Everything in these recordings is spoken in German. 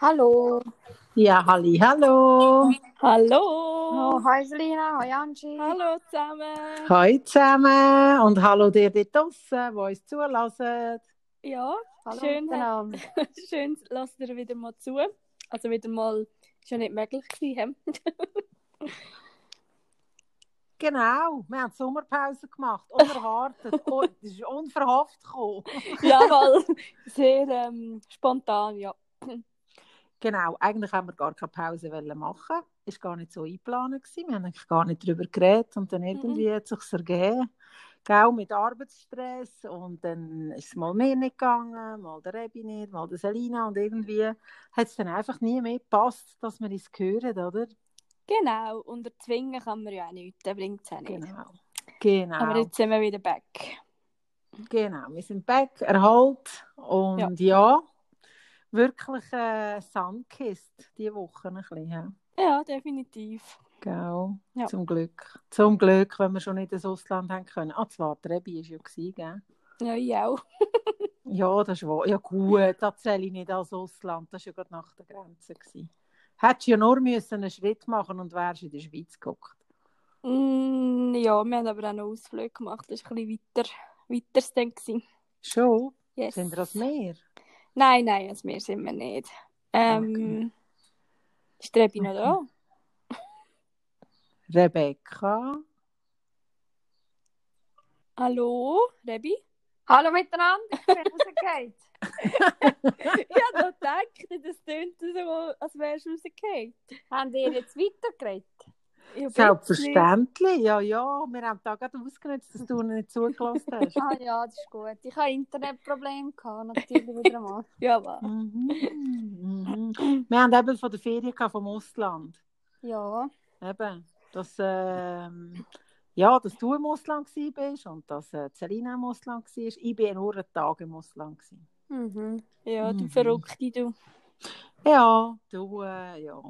Hallo. Ja, halli, hallo. Hallo. Hoi Selina, hoi Angie. Hallo zusammen. Hoi zusammen und hallo dir dort draussen, die uns zuhören. Ja, hallo schön lasst ihr wieder mal zu. Also wieder mal, ist ja nicht möglich gewesen. Genau, wir haben Sommerpause gemacht, unerwartet, das ist unverhofft gekommen. Jawohl, sehr spontan, ja. Genau, eigentlich haben wir gar keine Pause machen. Ist gar nicht so eingeplant gewesen. Wir haben eigentlich gar nicht darüber geredet und dann irgendwie hat es sich ergeben. Gell, mit Arbeitsstress und dann ist es mal mir nicht gegangen, mal der Rebi nicht, mal der Selina und irgendwie hat es dann einfach nie mehr gepasst, dass wir uns hören, oder? Genau, und erzwingen kann man ja auch nichts, dann bringt es auch nicht. Genau. Aber jetzt sind wir wieder back. Genau, wir sind back, erholt und ja wirklich sunkist diese Woche ein bisschen. Ja, ja definitiv. Genau, ja. Zum Glück. Zum Glück, wenn wir schon nicht ins Ausland haben können. Ah, zwar, der Rebi war ja gewesen, gell? Ja, ich auch. Ja, das war ja gut, das zähle ich nicht als Ausland, das war ja gerade nach der Grenze gewesen. Hättest du ja nur einen Schritt machen und wärst in der Schweiz geguckt. Ja, wir haben aber auch noch Ausflüge gemacht, das war ein bisschen weiter dann gewesen. Schon? Yes. Sind wir ans Meer? Nein, ans Meer sind wir nicht. Okay. Ist Rebi noch da? Rebecca. Hallo, Rebi. Hallo miteinander, ich bin rausgefallen. Ja, da denke ich, das tönt so, als wärst du rausgefallen. Haben ihr jetzt weitergeredet? Ja, selbstverständlich, ja. Wir haben da gerade ausgenutzt, dass du nicht zugelassen hast. Ah ja, das ist gut. Ich hatte Internetprobleme, natürlich wieder mal. Jawohl. Wir haben eben von der Ferien vom Ausland. Ja. Eben, dass, ja, dass du im Ausland warst und dass Selina im Ausland war. Ich war nur einen Tag im Ausland. Ja, du Verrückte, du. Ja, du, ja.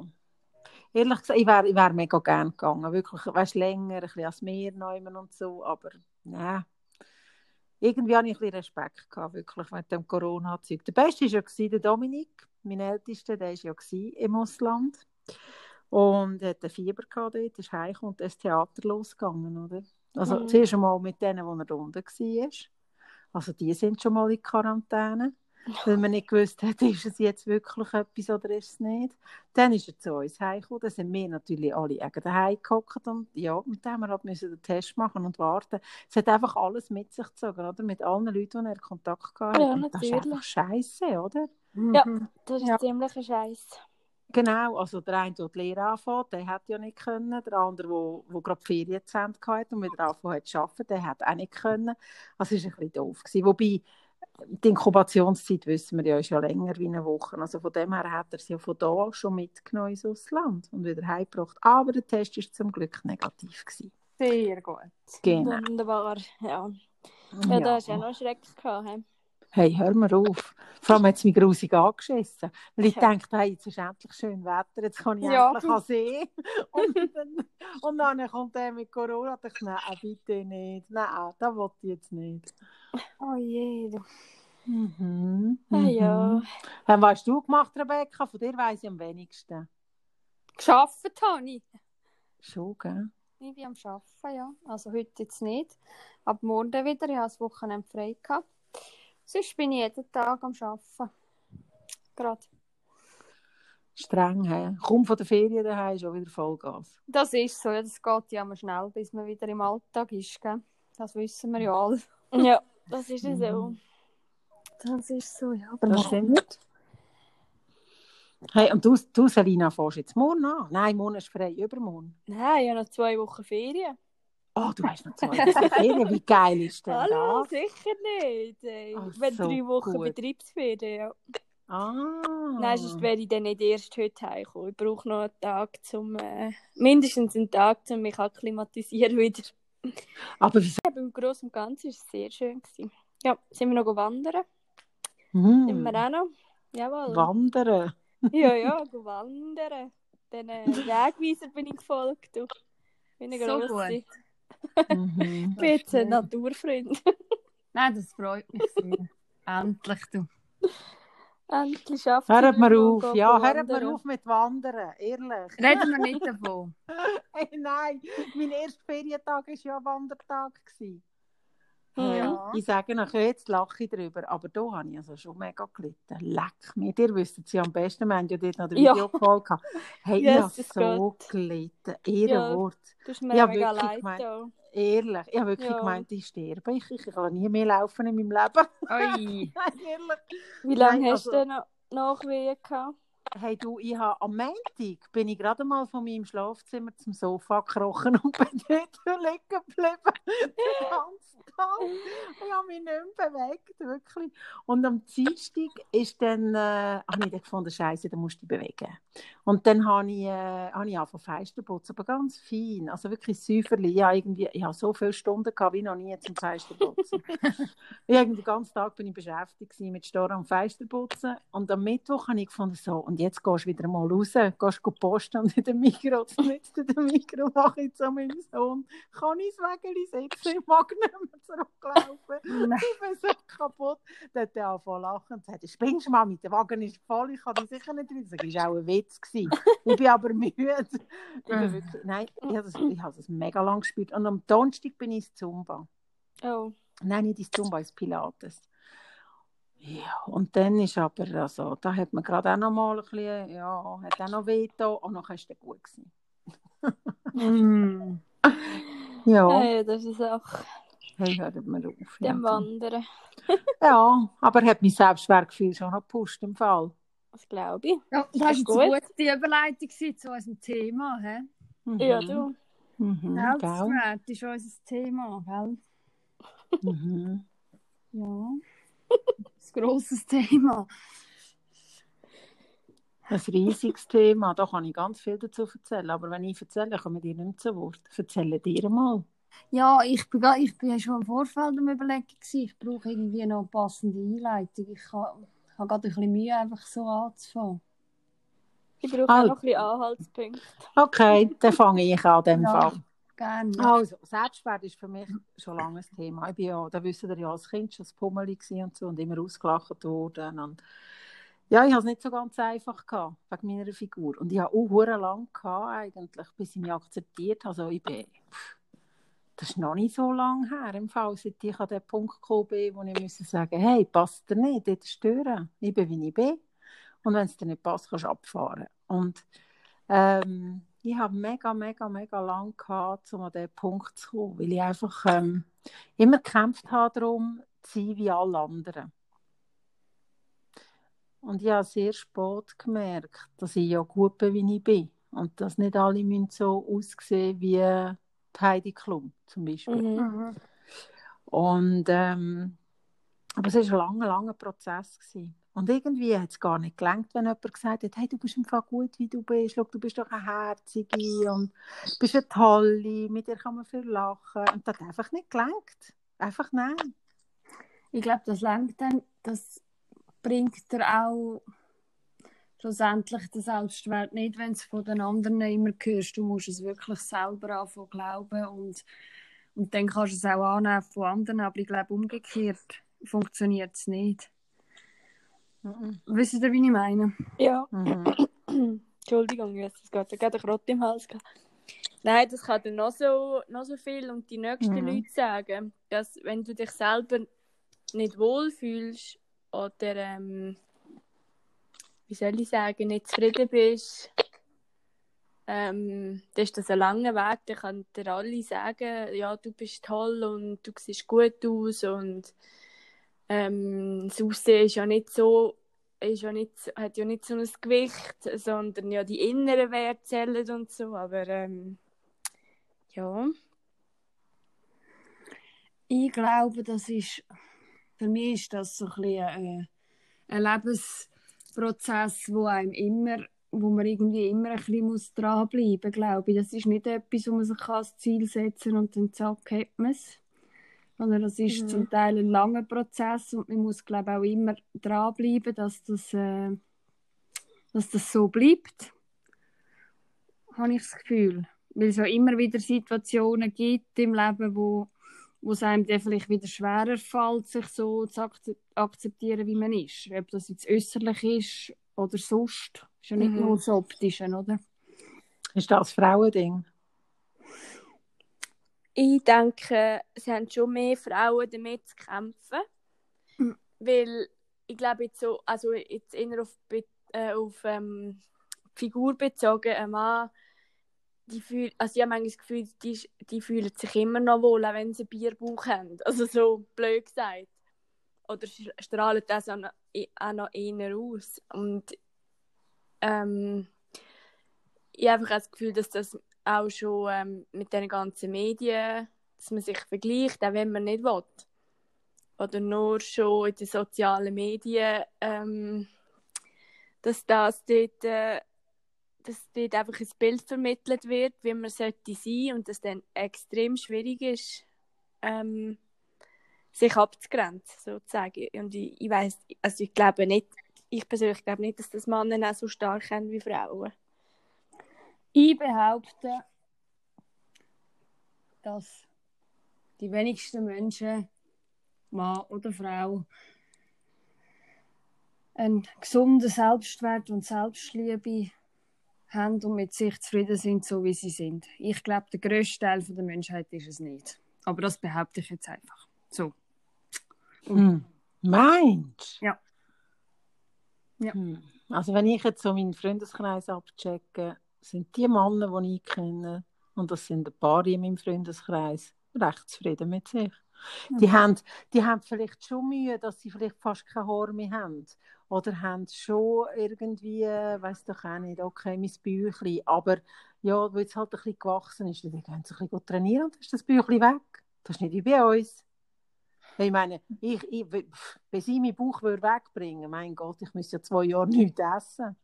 Ehrlich gesagt, ich wär mega gerne gegangen. Wirklich, weißt, länger, ein bisschen ans Meer nehmen und so, aber nein. Irgendwie hatte ich ein bisschen Respekt gehabt, wirklich, mit dem Corona-Zeug. Der Beste war ja der Dominik, mein Ältester, der war ja im Ausland. Und er hatte Fieber gehabt, ist heimgekommen und das Theater losgegangen, oder? Also zuerst einmal mit denen, die er unten war. Also die sind schon mal in Quarantäne, weil man nicht gewusst hat, ist es jetzt wirklich etwas oder ist es nicht. Dann ist er zu uns heimgekommen, dann sind wir natürlich alle daheim gehockt und ja, und dann mussten wir den Test machen und warten. Es hat einfach alles mit sich gezogen, oder? Mit allen Leuten, die er Kontakt gehabt hat. Ja, natürlich. Das ist einfach scheisse, oder? Ja, das ist ziemlich ein Scheiss. Genau, also der eine, der die Lehre anfängt, der hat ja nicht können. Der andere, der gerade Ferien zusammen hatte und wieder angefangen zu arbeiten, der hat auch nicht können. Also es war ein bisschen doof gewesen. Wobei, die Inkubationszeit, wissen wir ja, ist ja länger wie eine Woche. Also von dem her hat er sie ja von da schon mitgenommen ins Ausland und wieder heimgebracht. Aber der Test war zum Glück negativ gewesen. Sehr gut. Genau. Wunderbar, ja. Ja, da hast du ja noch Schrecken gehabt, he? Hey, hör mal auf. Vor allem hat es mich grusig angeschissen. Weil ich dachte, hey, jetzt ist endlich schön Wetter, jetzt kann ich endlich an See. Und dann kommt der mit Corona. Ich dachte, nein, bitte nicht. Nein, das wollte ich jetzt nicht. Oh je. Ja. Dann, was hast du gemacht, Rebecca? Von dir weiss ich am wenigsten. Gearbeitet habe ich. Schon, gell? Ich bin am Arbeiten, ja. Also heute jetzt nicht. Ab morgen wieder. Ich habe das Wochenende frei gehabt. Sonst bin ich jeden Tag am Arbeiten. Gerade. Streng, he? Komm von der Ferien daheim, schon wieder Vollgas. Das ist so, ja, das geht ja immer schnell, bis man wieder im Alltag ist, gell? Das wissen wir ja alle. Ja, das ist ja so. Das ist so, ja. Aber das stimmt. Hey, und du Selina, fährst jetzt morgen an? Nein, morgen ist frei, übermorgen. Nein, ich habe noch 2 Wochen Ferien. Oh, du hast noch 2 Wochen Ferien, wie geil ist denn das? Hallo, sicher nicht. Wenn so 3 Wochen gut. Betriebsferien, ja. Ah. Nein, sonst wäre ich dann nicht erst heute heimgekommen. Ich brauche noch einen Tag, mindestens einen Tag, um mich akklimatisieren wieder. Aber wieso? Ja, im Großen und Ganzen war es sehr schön gewesen. Ja, sind wir noch wandern. Sind wir auch noch? Jawohl. Wandern? Ja, wandern. Den Wegweiser bin ich gefolgt. Bin ich so gut. Bitte, Naturfreund. Nein, das freut mich sehr. Endlich, du. Endlich schafft es. Hört mir auf. Ja, hört mir auf mit Wandern. Ehrlich. Reden wir nicht davon. Hey, nein, mein erster Ferientag war ja ein Wandertag. Ja. Ich sage noch, jetzt lache ich drüber, aber da habe ich also schon mega gelitten. Leck mich, ihr wisst es ja am besten, wir haben ja dort noch den Videocall gehabt. Hey, yes, ich habe so gelitten, ihr Wort. Ja, das mir mega leid. Ehrlich, ich habe wirklich gemeint, ich sterbe. Ich kann nie mehr laufen in meinem Leben. Nein, ehrlich. Wie lange hast du denn Nachwehen gehabt? Hey du, ich habe am Montag bin ich gerade mal von meinem Schlafzimmer zum Sofa gekrochen und bin dort liegen geblieben. Den ganzen Tag. Ich habe mich nicht mehr bewegt, wirklich. Und am Dienstag ist dann, habe ich dann gefunden, Scheiße, da musst du dich bewegen. Und dann habe ich angefangen Fensterputzen, aber ganz fein, also wirklich säuferlich. Ich habe so viele Stunden gehabt, wie noch nie zum Fensterputzen. Den ganzen Tag bin ich beschäftigt mit Storren und Fensterputzen. Und am Mittwoch habe ich gefunden, so, und jetzt gehst du wieder mal raus, gehst du posten und in den Mikro, das nützte den Mikro, mache ich jetzt an meinem Sohn. Kann ich das Wägeli sitzen? Ich mag nicht mehr zurücklaufen. Ich bin so kaputt. Dann hat er angefangen zu lachen und sagte, spinnst du, Mami, der Wagen ist voll, ich kann dich sicher nicht rein. Das war auch ein Witz. Ich bin aber müde. Ich habe es mega lang gespielt. Und am Donnerstag bin ich ins Zumba. Oh. Nein, nicht ins Zumba, ins Pilates. Ja, und dann ist aber, also, da hat man gerade auch noch mal ein bisschen, ja, hat auch noch wehgetan und dann ist es gut gewesen. Ja. Hey, das ist auch... Hey, hört man auf. Dem Wandern. Ja, aber hat mich selbst schwer gefühlt, schon noch gepusht im Fall. Das glaube ich. Ja, das ist gut. Eine gute Überleitung zu unserem Thema, hä? Mhm. Ja, du. Mhm, Selbstwert ist unser Thema, gell? Mhm. Ja. Das grosses Thema. Ein riesiges Thema. Da kann ich ganz viel dazu erzählen. Aber wenn ich erzähle, kommen dir nicht zu Wort. Erzähle dir mal. Ja, ich bin schon im Vorfeld am Überlegen. Ich brauche irgendwie noch eine passende Einleitung. Ich habe gerade ein bisschen Mühe, einfach so anzufangen. Ich brauche auch noch ein bisschen Anhaltspunkte. Okay, dann fange ich an dem Fall. Gerne. Also, Selbstwert ist für mich schon lange ein Thema. Ich bin ja, da wisst ihr ja, als Kind schon das Pummeli und so und immer ausgelacht worden. Und ja, ich hatte es nicht so ganz einfach gehabt, wegen meiner Figur. Und ich hatte auch lange eigentlich, bis ich mich akzeptiert habe. Also, das ist noch nicht so lange her, im Fall, seit ich an den Punkt gekommen bin, wo ich sagen musste, hey, passt dir nicht, dort stören. Ich bin, wie ich bin. Und wenn es dir nicht passt, kannst du abfahren. Und ich habe mega lange gehabt, um an diesen Punkt zu kommen, weil ich einfach immer gekämpft habe darum, zu sein wie alle anderen. Und ich habe sehr spät gemerkt, dass ich ja gut bin, wie ich bin. Und dass nicht alle müssen so aussehen wie Heidi Klum zum Beispiel. Mhm. Und, aber es war ein langer Prozess gewesen. Und irgendwie hat es gar nicht gelangt, wenn jemand gesagt hat, hey, du bist im Fall gut, wie du bist, schau, du bist doch eine Herzige und bist eine Tolle, mit dir kann man viel lachen. Und das hat einfach nicht gelangt. Einfach nein. Ich glaube, das langt dann, das bringt dir auch schlussendlich den Selbstwert nicht, wenn du es von den anderen immer hörst. Du musst es wirklich selber anfangen glauben und dann kannst du es auch annehmen von anderen. Aber ich glaube, umgekehrt funktioniert es nicht. Wisst ihr, wie ich meine? Ja. Mhm. Entschuldigung, ich weiß, es geht. Ich habe einen Krott im Hals gehabt. Nein, das kann dir noch so viel und die nächsten Leute sagen, dass wenn du dich selber nicht wohlfühlst oder wie soll ich sagen, nicht zufrieden bist, dann ist das ein langer Weg. Dann können dir alle sagen, ja, du bist toll und du siehst gut aus und das Aussehen hat ja nicht so ein Gewicht, sondern ja die inneren Werte zählen und so, aber ja. Ich glaube, das ist, für mich ist das so ein bisschen ein Lebensprozess, wo man irgendwie immer ein bisschen dranbleiben muss, glaube ich. Das ist nicht etwas, wo man sich als Ziel setzen kann und dann zack, hat man es. Sondern das ist zum Teil ein langer Prozess und man muss, glaube ich, auch immer dranbleiben, dass das so bleibt, habe ich das Gefühl. Weil es ja immer wieder Situationen gibt im Leben, wo wo es einem dann vielleicht wieder schwerer fällt, sich so zu akzeptieren, wie man ist. Ob das jetzt äußerlich ist oder sonst. Ist ja nicht nur das Optische, oder? Ist das Frauending? Ich denke, es haben schon mehr Frauen damit zu kämpfen. Mhm. Weil ich glaube, jetzt, so, also jetzt eher auf die Figur bezogen, ein Mann, ich habe manchmal das Gefühl, die fühlen sich immer noch wohl, auch wenn sie einen Bierbauch haben. Also so blöd gesagt. Oder strahlen das auch noch eher aus. Und ich habe einfach das Gefühl, dass das auch schon mit den ganzen Medien, dass man sich vergleicht, auch wenn man nicht will. Oder nur schon in den sozialen Medien, dass das dort... dass dort einfach ein Bild vermittelt wird, wie man sein sollte und dass dann extrem schwierig ist, sich abzugrenzen, sozusagen. Und ich weiss, also ich glaube nicht, ich persönlich glaube nicht, dass das Männer auch so stark sind wie Frauen. Ich behaupte, dass die wenigsten Menschen, Mann oder Frau, einen gesunden Selbstwert und Selbstliebe haben und mit sich zufrieden sind, so wie sie sind. Ich glaube, der grösste Teil der Menschheit ist es nicht. Aber das behaupte ich jetzt einfach. So. Meinst du? Ja. Also wenn ich jetzt so meinen Freundeskreis abchecke, sind die Männer, die ich kenne, und das sind ein paar in meinem Freundeskreis, recht zufrieden mit sich. Die haben vielleicht schon Mühe, dass sie vielleicht fast kein Haar mehr haben. Oder haben schon irgendwie, weiss doch auch nicht, okay, mein Bäuchlein. Aber ja, weil es halt ein bisschen gewachsen ist, dann gehen sie ein bisschen trainieren und dann ist das Bäuchlein weg. Das ist nicht wie bei uns. Ich meine, wenn ich meinen Bauch wegbringen würde, mein Gott, ich müsste ja 2 Jahre nichts essen.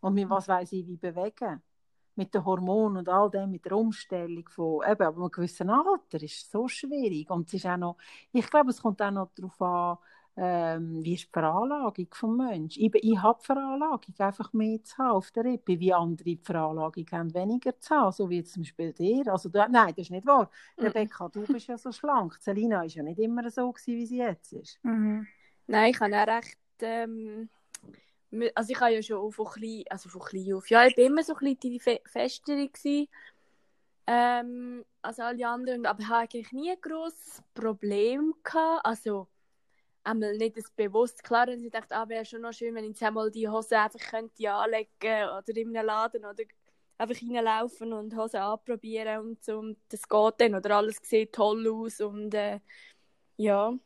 Und mit was weiss ich, wie bewegen. Mit den Hormonen und all dem, mit der Umstellung von eben, aber einem gewissen Alter ist so schwierig. Und es ist auch noch, ich glaube, es kommt auch noch darauf an, wie ist die Veranlagung des Menschen. Ich habe die Veranlagung, einfach mehr zu haben auf der Rippe, wie andere die Veranlagung haben, weniger zu haben, so wie jetzt zum Beispiel dir. Also, nein, das ist nicht wahr. Rebecca, du bist ja so schlank. Selina ist ja nicht immer so gewesen, wie sie jetzt ist. Mhm. Nein, ich habe auch recht... also ich habe ja schon von klein auf. Ja, ich war immer so ein bisschen festere gewesen, als alle anderen. Aber ich hatte eigentlich nie ein grosses Problem gehabt. Also einmal nicht das bewusst. Klar, ich dachte, wäre schon noch schön, wenn ich einmal die Hose einfach könnte anlegen oder in einem Laden oder einfach reinlaufen und Hose anprobieren und so. Und das geht dann. Oder alles sieht toll aus und ja.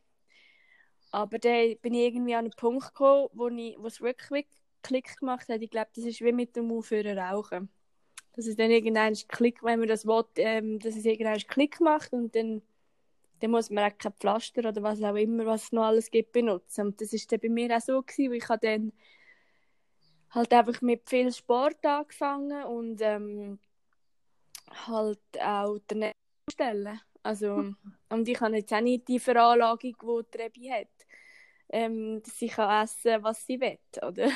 Aber dann bin ich irgendwie an einen Punkt gekommen, wo es wirklich Klick gemacht hat. Ich glaube, das ist wie mit dem Aufhören rauchen. Dass es dann irgendwann Klick, wenn man das will, dass es irgendwann Klick macht und dann muss man auch kein Pflaster oder was auch immer, was es noch alles gibt, benutzen. Und das war dann bei mir auch so gewesen, weil ich habe dann halt einfach mit viel Sport angefangen und halt auch den Stellen. Also, und ich habe jetzt auch nicht die Veranlagung, die Rebi hat, dass sie essen kann, was sie will, oder?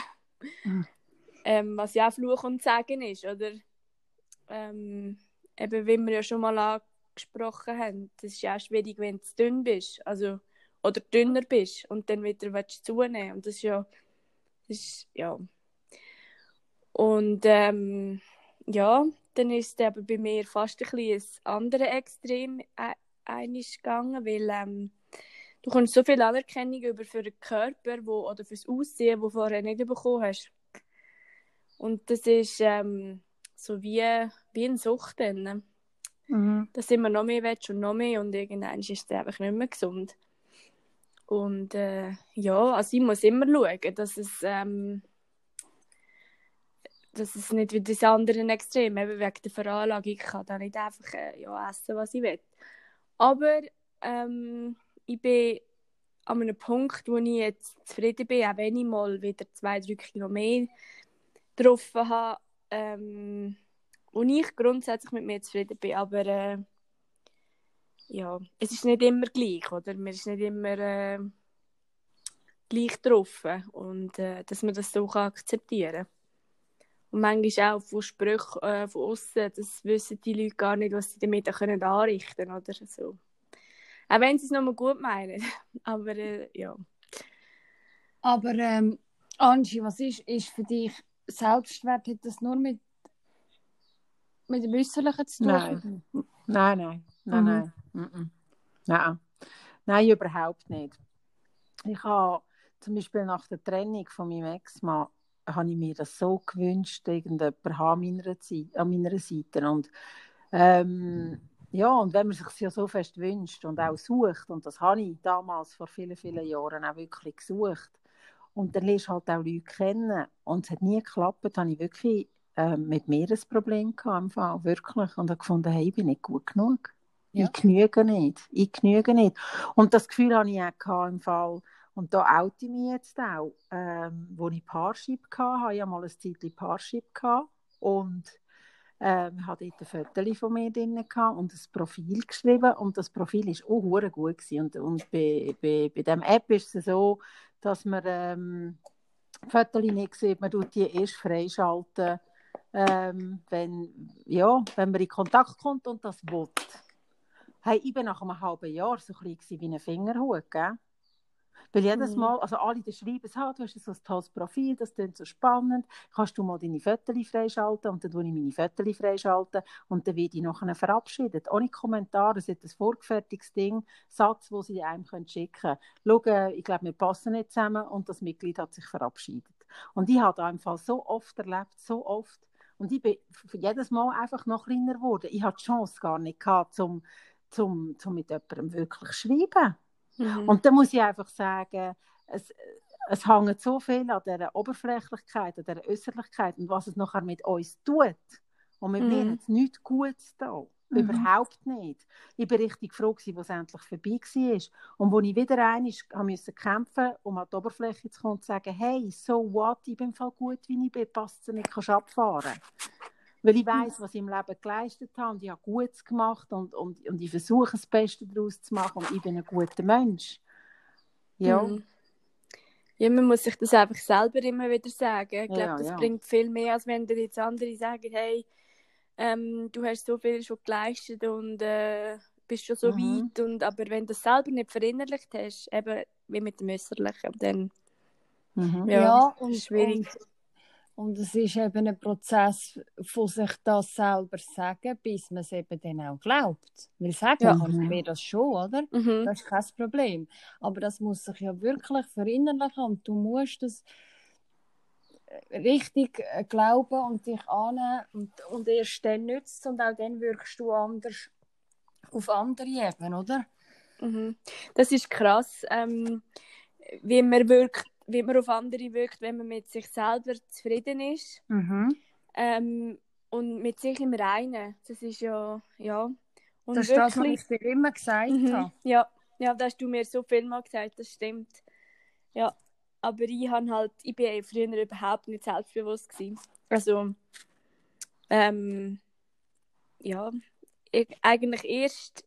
Was ja auch Fluch und Segen ist, oder? Eben, wie wir ja schon mal angesprochen haben, das ist ja auch schwierig, wenn du dünn bist, also, oder dünner bist und dann wieder zunehmen willst. Und das ist ja. Und ja, dann ist es aber bei mir fast ein bisschen ein anderes Extrem gegangen, weil du bekommst so viel Anerkennung für den Körper oder für das Aussehen, das du vorher nicht bekommen hast. Und das ist so wie eine Sucht. Dass immer noch mehr willst und noch mehr und irgendwann ist es einfach nicht mehr gesund. Und ja, also ich muss immer schauen, dass es nicht wie das andere Extrem, eben wegen der Veranlagung, ich kann da nicht einfach essen, was ich will. Aber ich bin an einem Punkt, wo ich jetzt zufrieden bin, auch wenn ich mal wieder 2-3 Kilo mehr getroffen habe, wo ich grundsätzlich mit mir zufrieden bin. Aber ja, es ist nicht immer gleich, oder? Man ist nicht immer gleich getroffen und dass man das so akzeptieren kann. Und manchmal auch von Sprüchen von außen, das wissen die Leute gar nicht, was sie damit anrichten können oder so. Auch wenn sie es nochmal gut meinen. Aber ja. Aber Angie, was ist für dich Selbstwert? Hat das nur mit dem Äußerlichen zu tun? Nein, überhaupt nicht. Ich habe zum Beispiel nach der Trennung von meinem Ex-Mann, habe ich mir das so gewünscht, irgendjemanden an meiner Seite. Und ja, und wenn man sich ja so fest wünscht und auch sucht, und das habe ich damals vor vielen, vielen Jahren auch wirklich gesucht, und dann lernst du halt auch Leute kennen, und es hat nie geklappt, da habe ich wirklich mit mir ein Problem gehabt, im Fall, wirklich, und habe gefunden, hey, ich bin nicht gut genug. Ja. Ich genüge nicht. Und das Gefühl hatte ich auch im Fall, und da oute ich mich jetzt auch, wo ich Parship hatte, habe ich mal eine Zeit lang Parship gehabt, und ich hatte dort ein Foto von mir drin und ein Profil geschrieben, und das Profil war auch verdammt gut gewesen. Und bei dieser App ist es so, dass man Foto nicht sieht, man tut die erst freischalten, wenn man in Kontakt kommt und das will. Hey, ich war nach einem halben Jahr so klein wie ein Fingerhut, gell? Weil jedes Mal, also alle schreiben es, du hast so ein tolles Profil, das klingt so spannend, kannst du mal deine Fotos freischalten, und dann tue ich meine Fotos freischalten und dann werde ich nachher verabschiedet. Ohne Kommentar, es ist ein vorgefertigtes Ding, Satz, den sie einem schicken können. Schau, ich glaube, wir passen nicht zusammen, und das Mitglied hat sich verabschiedet. Und ich habe das im Fall so oft erlebt. Und ich bin jedes Mal einfach noch kleiner geworden. Ich hatte die Chance gar nicht gehabt, um mit jemandem wirklich schreiben. Mhm. Und da muss ich einfach sagen, es hängt so viel an dieser Oberflächlichkeit, an dieser Äußerlichkeit, und was es nachher mit uns tut. Und mit mir hat es nichts Gutes da. Überhaupt nicht. Ich war richtig froh, als es endlich vorbei war. Und als ich wieder einmal musste kämpfen, um an die Oberfläche zu kommen und zu sagen, hey, so what, ich bin voll gut, wie ich bin, passt es nicht, kannst du abfahren. Weil ich weiss, was ich im Leben geleistet habe, und ich habe Gutes gemacht, und ich versuche, das Beste daraus zu machen, und ich bin ein guter Mensch. Ja. Ja, man muss sich das einfach selber immer wieder sagen. Ich glaube, das bringt viel mehr, als wenn dir jetzt andere sagen, hey, du hast so viel schon geleistet und bist schon so weit. Aber wenn du das selber nicht verinnerlicht hast, eben wie mit dem Äußerlichen, dann ist schwierig. Und es ist eben ein Prozess, von sich das selber sagen, bis man es eben dann auch glaubt. Weil sagen kann mir das schon, oder? Mhm. Das ist kein Problem. Aber das muss sich ja wirklich verinnerlichen, und du musst das richtig glauben und dich annehmen, und erst dann nützt es, und auch dann wirkst du anders auf andere Ebenen, oder? Mhm. Das ist krass, wie man wirkt. Wie man auf andere wirkt, wenn man mit sich selber zufrieden ist. Mhm. Und mit sich im Reinen. Das ist ja. Und das ist wirklich, das, was ich dir immer gesagt habe. Ja, das hast du mir so viel mal gesagt, das stimmt. Ja, aber ich bin früher überhaupt nicht selbstbewusst gewesen. Also, eigentlich erst,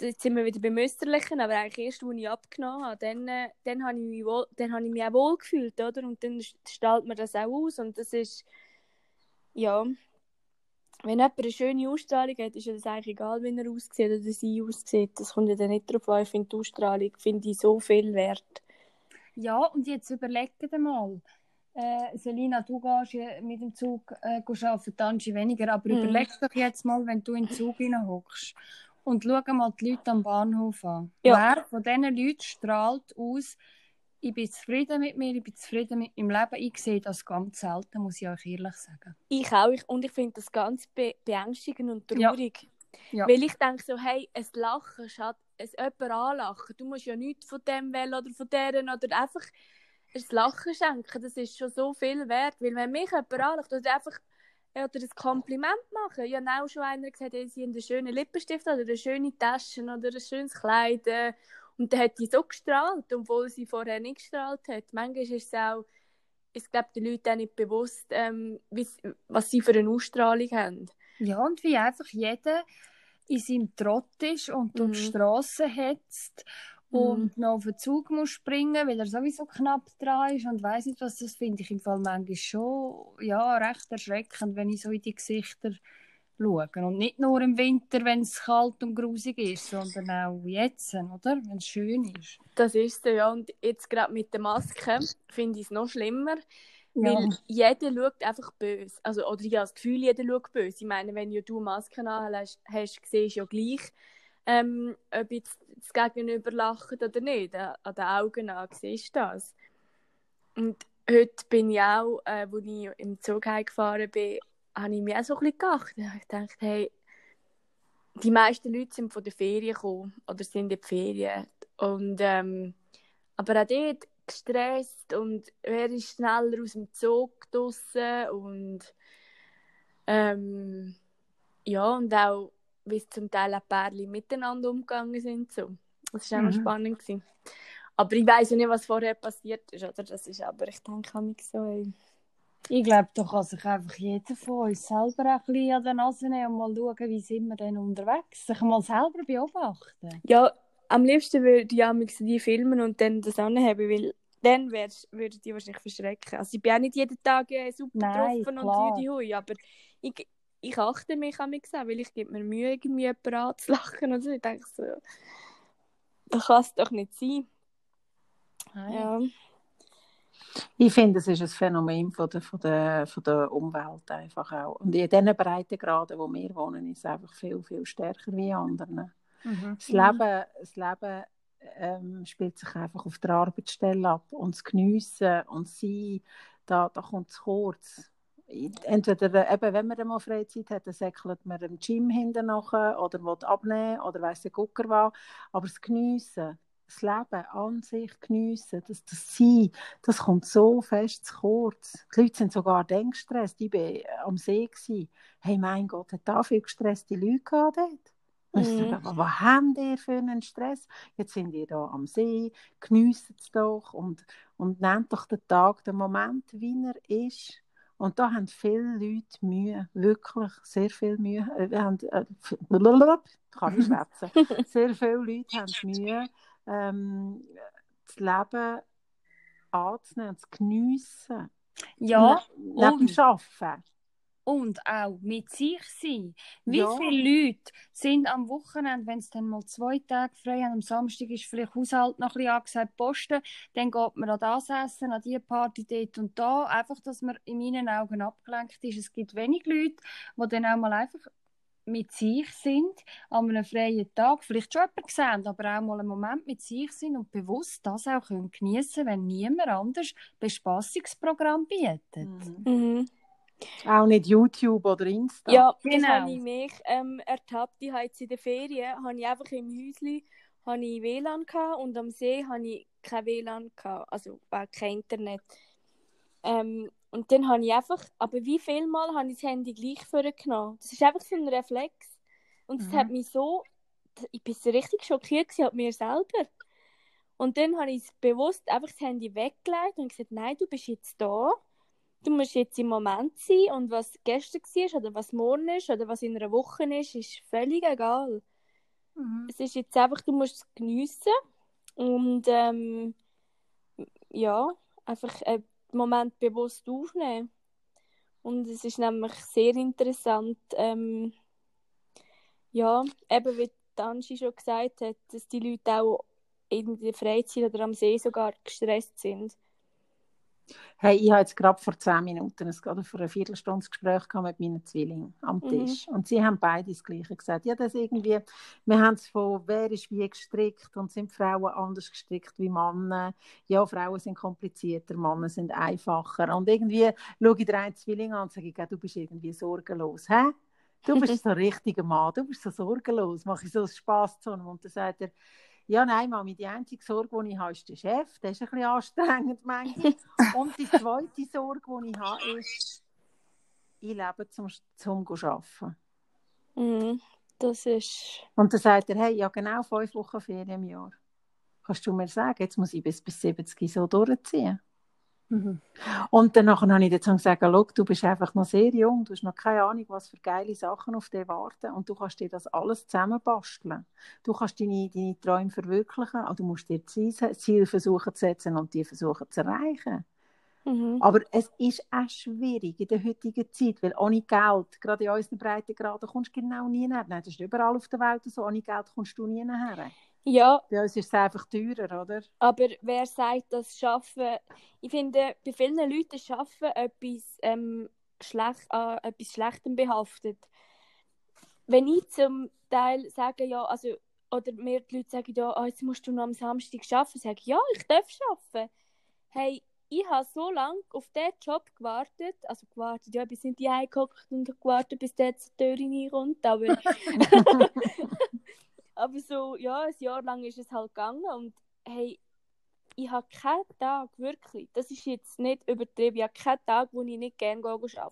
jetzt sind wir wieder beim Äußerlichen, aber eigentlich erst, als ich abgenommen habe, dann habe ich mich auch wohl gefühlt, oder? Und dann strahlt man das auch aus, und das ist, ja, wenn jemand eine schöne Ausstrahlung hat, ist das eigentlich egal, wie er aussieht oder sie aussieht, das kommt ja dann nicht darauf an. Ich finde die Ausstrahlung so viel wert. Ja, und jetzt überlege dir mal, Selina, du gehst mit dem Zug arbeiten, Tanji weniger, aber überleg doch jetzt mal, wenn du in den Zug hockst. Und schau mal die Leute am Bahnhof an. Ja. Wer von diesen Leuten strahlt aus, ich bin zufrieden mit mir, ich bin zufrieden mit meinem Leben. Ich sehe das ganz selten, muss ich euch ehrlich sagen. Ich auch. Und ich finde das ganz beängstigend und traurig. Ja. Weil ich denke so, hey, ein Lachen, jemand anlachen. Du musst ja nichts von dem wollen oder von deren, oder einfach ein Lachen schenken. Das ist schon so viel wert. Weil wenn mich jemand anlacht, oder einfach oder ein Kompliment machen. Ich habe auch schon einer gesagt, sie haben einen schönen Lippenstift oder eine schöne Tasche oder ein schönes Kleid. Und dann hat die so gestrahlt, obwohl sie vorher nicht gestrahlt hat. Manchmal ist es auch, ich glaube, den Leuten auch nicht bewusst, was sie für eine Ausstrahlung haben. Ja, und wie einfach jeder in seinem Trott ist und durch die Strasse hetzt und noch auf den Zug muss springen, weil er sowieso knapp dran ist und weiss nicht, was das finde ich im Fall manchmal schon recht erschreckend, wenn ich so in die Gesichter schauen. Und nicht nur im Winter, wenn es kalt und grusig ist, sondern auch jetzt, oder? Wenn es schön ist. Das ist so, ja. Und jetzt gerade mit der Maske finde ich es noch schlimmer. Ja. Weil jeder schaut einfach böse. Also, oder ich habe das Gefühl, jeder schaut böse. Ich meine, wenn ja du Masken anhast, siehst du ja gleich, ob jetzt das Gegenüber lacht oder nicht. An den Augen an, siehst du das. Und heute bin ich auch, als ich im Zug gefahren bin, habe ich mich auch so ein bisschen geachtet. Ich dachte, hey, die meisten Leute sind von den Ferien gekommen oder sind in den Ferien. Und, aber auch dort gestresst und wer ist schneller aus dem Zug draussen. Und ja, und auch, wie es zum Teil auch Pärchen miteinander umgegangen sind. So. Das war auch spannend gewesen. Aber ich weiss ja nicht, was vorher passiert ist, oder? Das ist aber, ich denke, nicht so. Ey. Ich glaube, da kann sich einfach jeder von uns selber ein bisschen an der Nase nehmen und mal schauen, wie sind wir denn unterwegs. Sich mal selber beobachten. Ja, am liebsten würde ich auch die filmen und dann das anheben, weil dann würde die wahrscheinlich verschrecken. Also ich bin auch nicht jeden Tag super getroffen und Hui, aber ich achte mich an mich, weil ich gebe mir Mühe, irgendwie jemanden anzulachen. Also ich denke so, das kann es doch nicht sein. Ja. Ich finde, es ist ein Phänomen von der Umwelt einfach auch. Und in diesen Breitengraden, wo wir wohnen, ist es einfach viel, viel stärker wie anderen. Mhm. Das Leben spielt sich einfach auf der Arbeitsstelle ab. Und das Geniessen und Sein, da kommt es kurz. Entweder, eben, wenn man mal Freizeit hat, dann säckelt man im Gym hinten nachher oder will abnehmen oder weiss der Gucker was. Aber das Geniessen, das Leben an sich geniessen, das Sein, das kommt so fest zu kurz. Die Leute sind sogar denkgestresst. Ich war am See. Hey, mein Gott, hat da viele gestresste Leute gehabt dort? Was haben ihr für einen Stress? Jetzt sind ihr da am See, geniessen es doch und nehmt doch den Tag, den Moment, wie er ist. Und da haben viele Leute Mühe, wirklich sehr viel Mühe. Kann ich schwätzen. Sehr viele Leute haben Mühe, das Leben anzunehmen und zu geniessen. Ja. Neben dem Arbeiten. Und auch mit sich sein. Wie viele Leute sind am Wochenende, wenn sie dann mal 2 Tage frei haben, am Samstag ist vielleicht Haushalt noch ein bisschen angesagt, Posten, dann geht man an das Essen, an diese Party, dort und da. Einfach, dass man in meinen Augen abgelenkt ist. Es gibt wenig Leute, die dann auch mal einfach mit sich sind, an einem freien Tag, vielleicht schon jemanden gesehen, aber auch mal einen Moment mit sich sind und bewusst das auch können geniessen, wenn niemand anders Bespassungsprogramm bietet. Mhm. Auch nicht YouTube oder Insta. Ja, genau. Das habe ich mich ertappt. Ich habe jetzt in den Ferien, habe ich einfach im Häuschen WLAN gehabt und am See habe ich kein WLAN gehabt, also kein Internet. Und dann habe ich einfach, aber wie viel Mal habe ich das Handy gleich vorgenommen. Das ist einfach so ein Reflex. Und das hat mich so, ich bin so richtig schockiert gewesen, an mir selber. Und dann habe ich bewusst einfach das Handy weggelegt und gesagt, nein, du bist jetzt da. Du musst jetzt im Moment sein und was gestern war oder was morgen ist oder was in einer Woche ist völlig egal. Es ist jetzt einfach, du musst es geniessen und einfach den Moment bewusst aufnehmen. Und es ist nämlich sehr interessant, eben wie Angie schon gesagt hat, dass die Leute auch in der Freizeit oder am See sogar gestresst sind. Hey, ich habe jetzt gerade vor 10 Minuten oder vor einer Viertelstunde ein Gespräch gehabt mit meinen Zwillingen am Tisch. Und sie haben beide das Gleiche gesagt. Ja, das irgendwie, wir haben es von, wer ist wie gestrickt und sind Frauen anders gestrickt wie Männer. Ja, Frauen sind komplizierter, Männer sind einfacher. Und irgendwie schaue ich 3 Zwillinge an und sage, du bist irgendwie sorgenlos. Hä? Du bist so ein richtiger Mann, du bist so sorgenlos. Mache ich so Spass zu. Und dann sagt er, ja, nein, Mami, die einzige Sorge, die ich habe, ist der Chef. Der ist ein bisschen anstrengend manchmal. Und die zweite Sorge, die ich habe, ist, ich lebe zum Arbeiten. Das ist... Und dann sagt er, hey, ja genau 5 Wochen Ferien im Jahr. Kannst du mir sagen, jetzt muss ich bis 70 so durchziehen? Und dann habe ich dazu gesagt, du bist einfach noch sehr jung, du hast noch keine Ahnung, was für geile Sachen auf dich warten und du kannst dir das alles zusammenbasteln. Du kannst deine Träume verwirklichen, aber du musst dir Ziele versuchen zu setzen und die versuchen zu erreichen. Aber es ist auch schwierig in der heutigen Zeit, weil ohne Geld, gerade in unseren Breitengraden, kommst du genau nie her. Nein, das ist überall auf der Welt so, ohne Geld kommst du nie her. Ja. Bei uns ist es einfach teurer, oder? Aber wer sagt, dass Schaffen... Ich finde, bei vielen Leuten ist Schaffen etwas, etwas Schlechtem behaftet. Wenn ich zum Teil sage, ja, also, oder mir die Leute sagen, ja, oh, jetzt musst du noch am Samstag arbeiten, sage ich, ja, ich darf arbeiten. Hey, ich habe so lange auf diesen Job gewartet, bis in die eingehockt und gewartet, bis der zur Tür reinkommt, aber... aber so, ja, ein Jahr lang ist es halt gegangen und hey, ich habe keinen Tag, wirklich, das ist jetzt nicht übertrieben, ich habe keinen Tag, wo ich nicht gerne arbeite.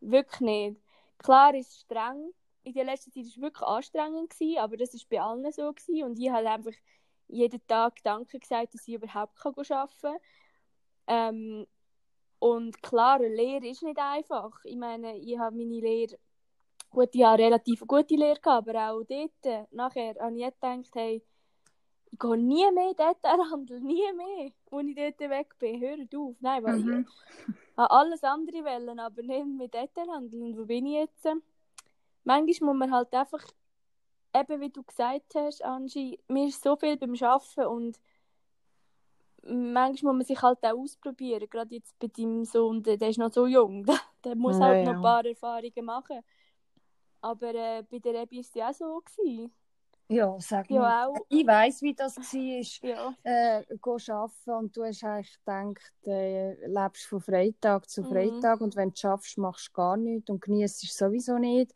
Wirklich nicht. Klar ist es streng, in der letzten Zeit war es wirklich anstrengend gewesen, aber das war bei allen so gewesen und ich habe einfach jeden Tag Danke gesagt, dass ich überhaupt arbeiten kann. Und klar, eine Lehre ist nicht einfach. Ich meine, ich habe meine Lehre relativ gute Lehre gehabt, aber auch dort, nachher habe ich gedacht, hey, ich gehe nie mehr dort handeln, nie mehr, als ich dort weg bin, hört auf. Nein, weil ich habe alles andere wollen, aber nicht mehr dort handeln. Und wo bin ich jetzt? Manchmal muss man halt einfach, eben wie du gesagt hast, Angie, mir ist so viel beim Arbeiten und manchmal muss man sich halt auch ausprobieren, gerade jetzt bei deinem Sohn, der ist noch so jung, der muss halt noch ein paar Erfahrungen machen. Aber bei der Ebi war es ja auch so. Ja, sag ja, auch. Ich weiss, wie das war, ja. Gehst arbeiten und du hast eigentlich gedacht, lebst von Freitag zu Freitag und wenn du schaffst, machst du gar nichts und genießt es sowieso nicht.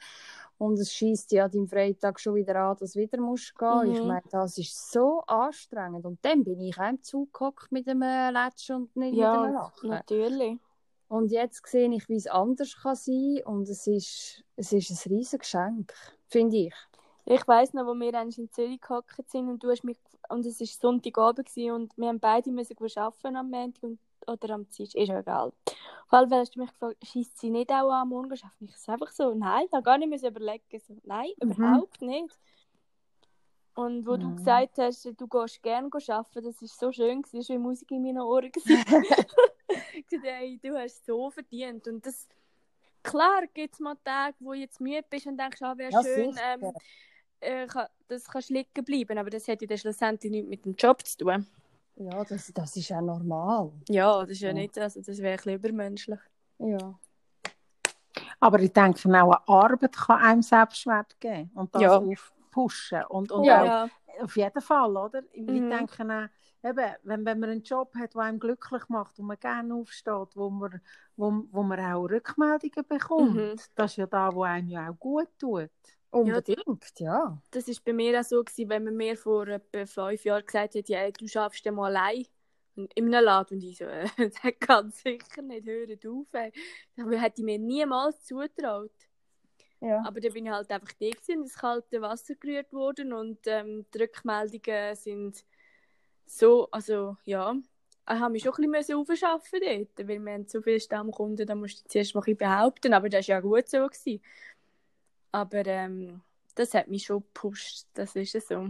Und es scheisst ja deinem Freitag schon wieder an, dass du wieder musst gehen. Ich meine, das ist so anstrengend. Und dann bin ich auch im Zug gehockt mit dem Lätschen und nicht mit dem Lachen. Ja, natürlich. Und jetzt sehe ich, wie es anders kann sein kann. Und es ist ein riesiges Geschenk, finde ich. Ich weiss noch, als wir in Zürich gehockt sind und du hast mich und es war Sonntagabend und wir haben beide müssen arbeiten am Montag oder am Dienstag, ist ja egal. Vor allem hast du mich gefragt, scheisst sie nicht auch am Morgen arbeiten? Ich sage einfach so, nein, ich habe gar nicht überlegen müssen. Nein, überhaupt nicht. Und wo du gesagt hast, du gehst gerne arbeiten, das war so schön, es war wie Musik in meinen Ohren. Hey, du hast so verdient. Und das, klar gibt es mal Tage, wo du jetzt müde bist und denkst, ah, wäre ja, schön, das kannst liegen bleiben. Aber das hat ja schlussendlich nichts mit dem Job zu tun. Ja, das ist ja normal. Ja, das ist ja nicht, also das wäre ein bisschen übermenschlich. Ja. Aber ich denke, auch Arbeit kann einem Selbstwert geben. Und das aufpushen. Und auch, auf jeden Fall, oder? Ich denke auch, eben, wenn man einen Job hat, der einem glücklich macht, wo man gerne aufsteht, wo man auch Rückmeldungen bekommt, das ist ja das, was einem ja auch gut tut. Unbedingt, ja. Das war bei mir auch so gewesen, wenn man mir vor etwa 5 Jahren gesagt hat, ja, du schaffst den mal allein in einem Laden. Und ich so, das ganz sicher nicht, hört auf. Das hätte ich mir niemals zutraut. Ja. Aber dann bin ich halt einfach da gewesen, das kalte Wasser gerührt worden und die Rückmeldungen sind... So, also ja, ich musste mich schon ein bisschen aufschaffen dort, weil wir haben so viele Stammkunden, da musst du zuerst mal ein bisschen behaupten, aber das war ja gut so gewesen. Aber das hat mich schon gepusht, das ist ja so.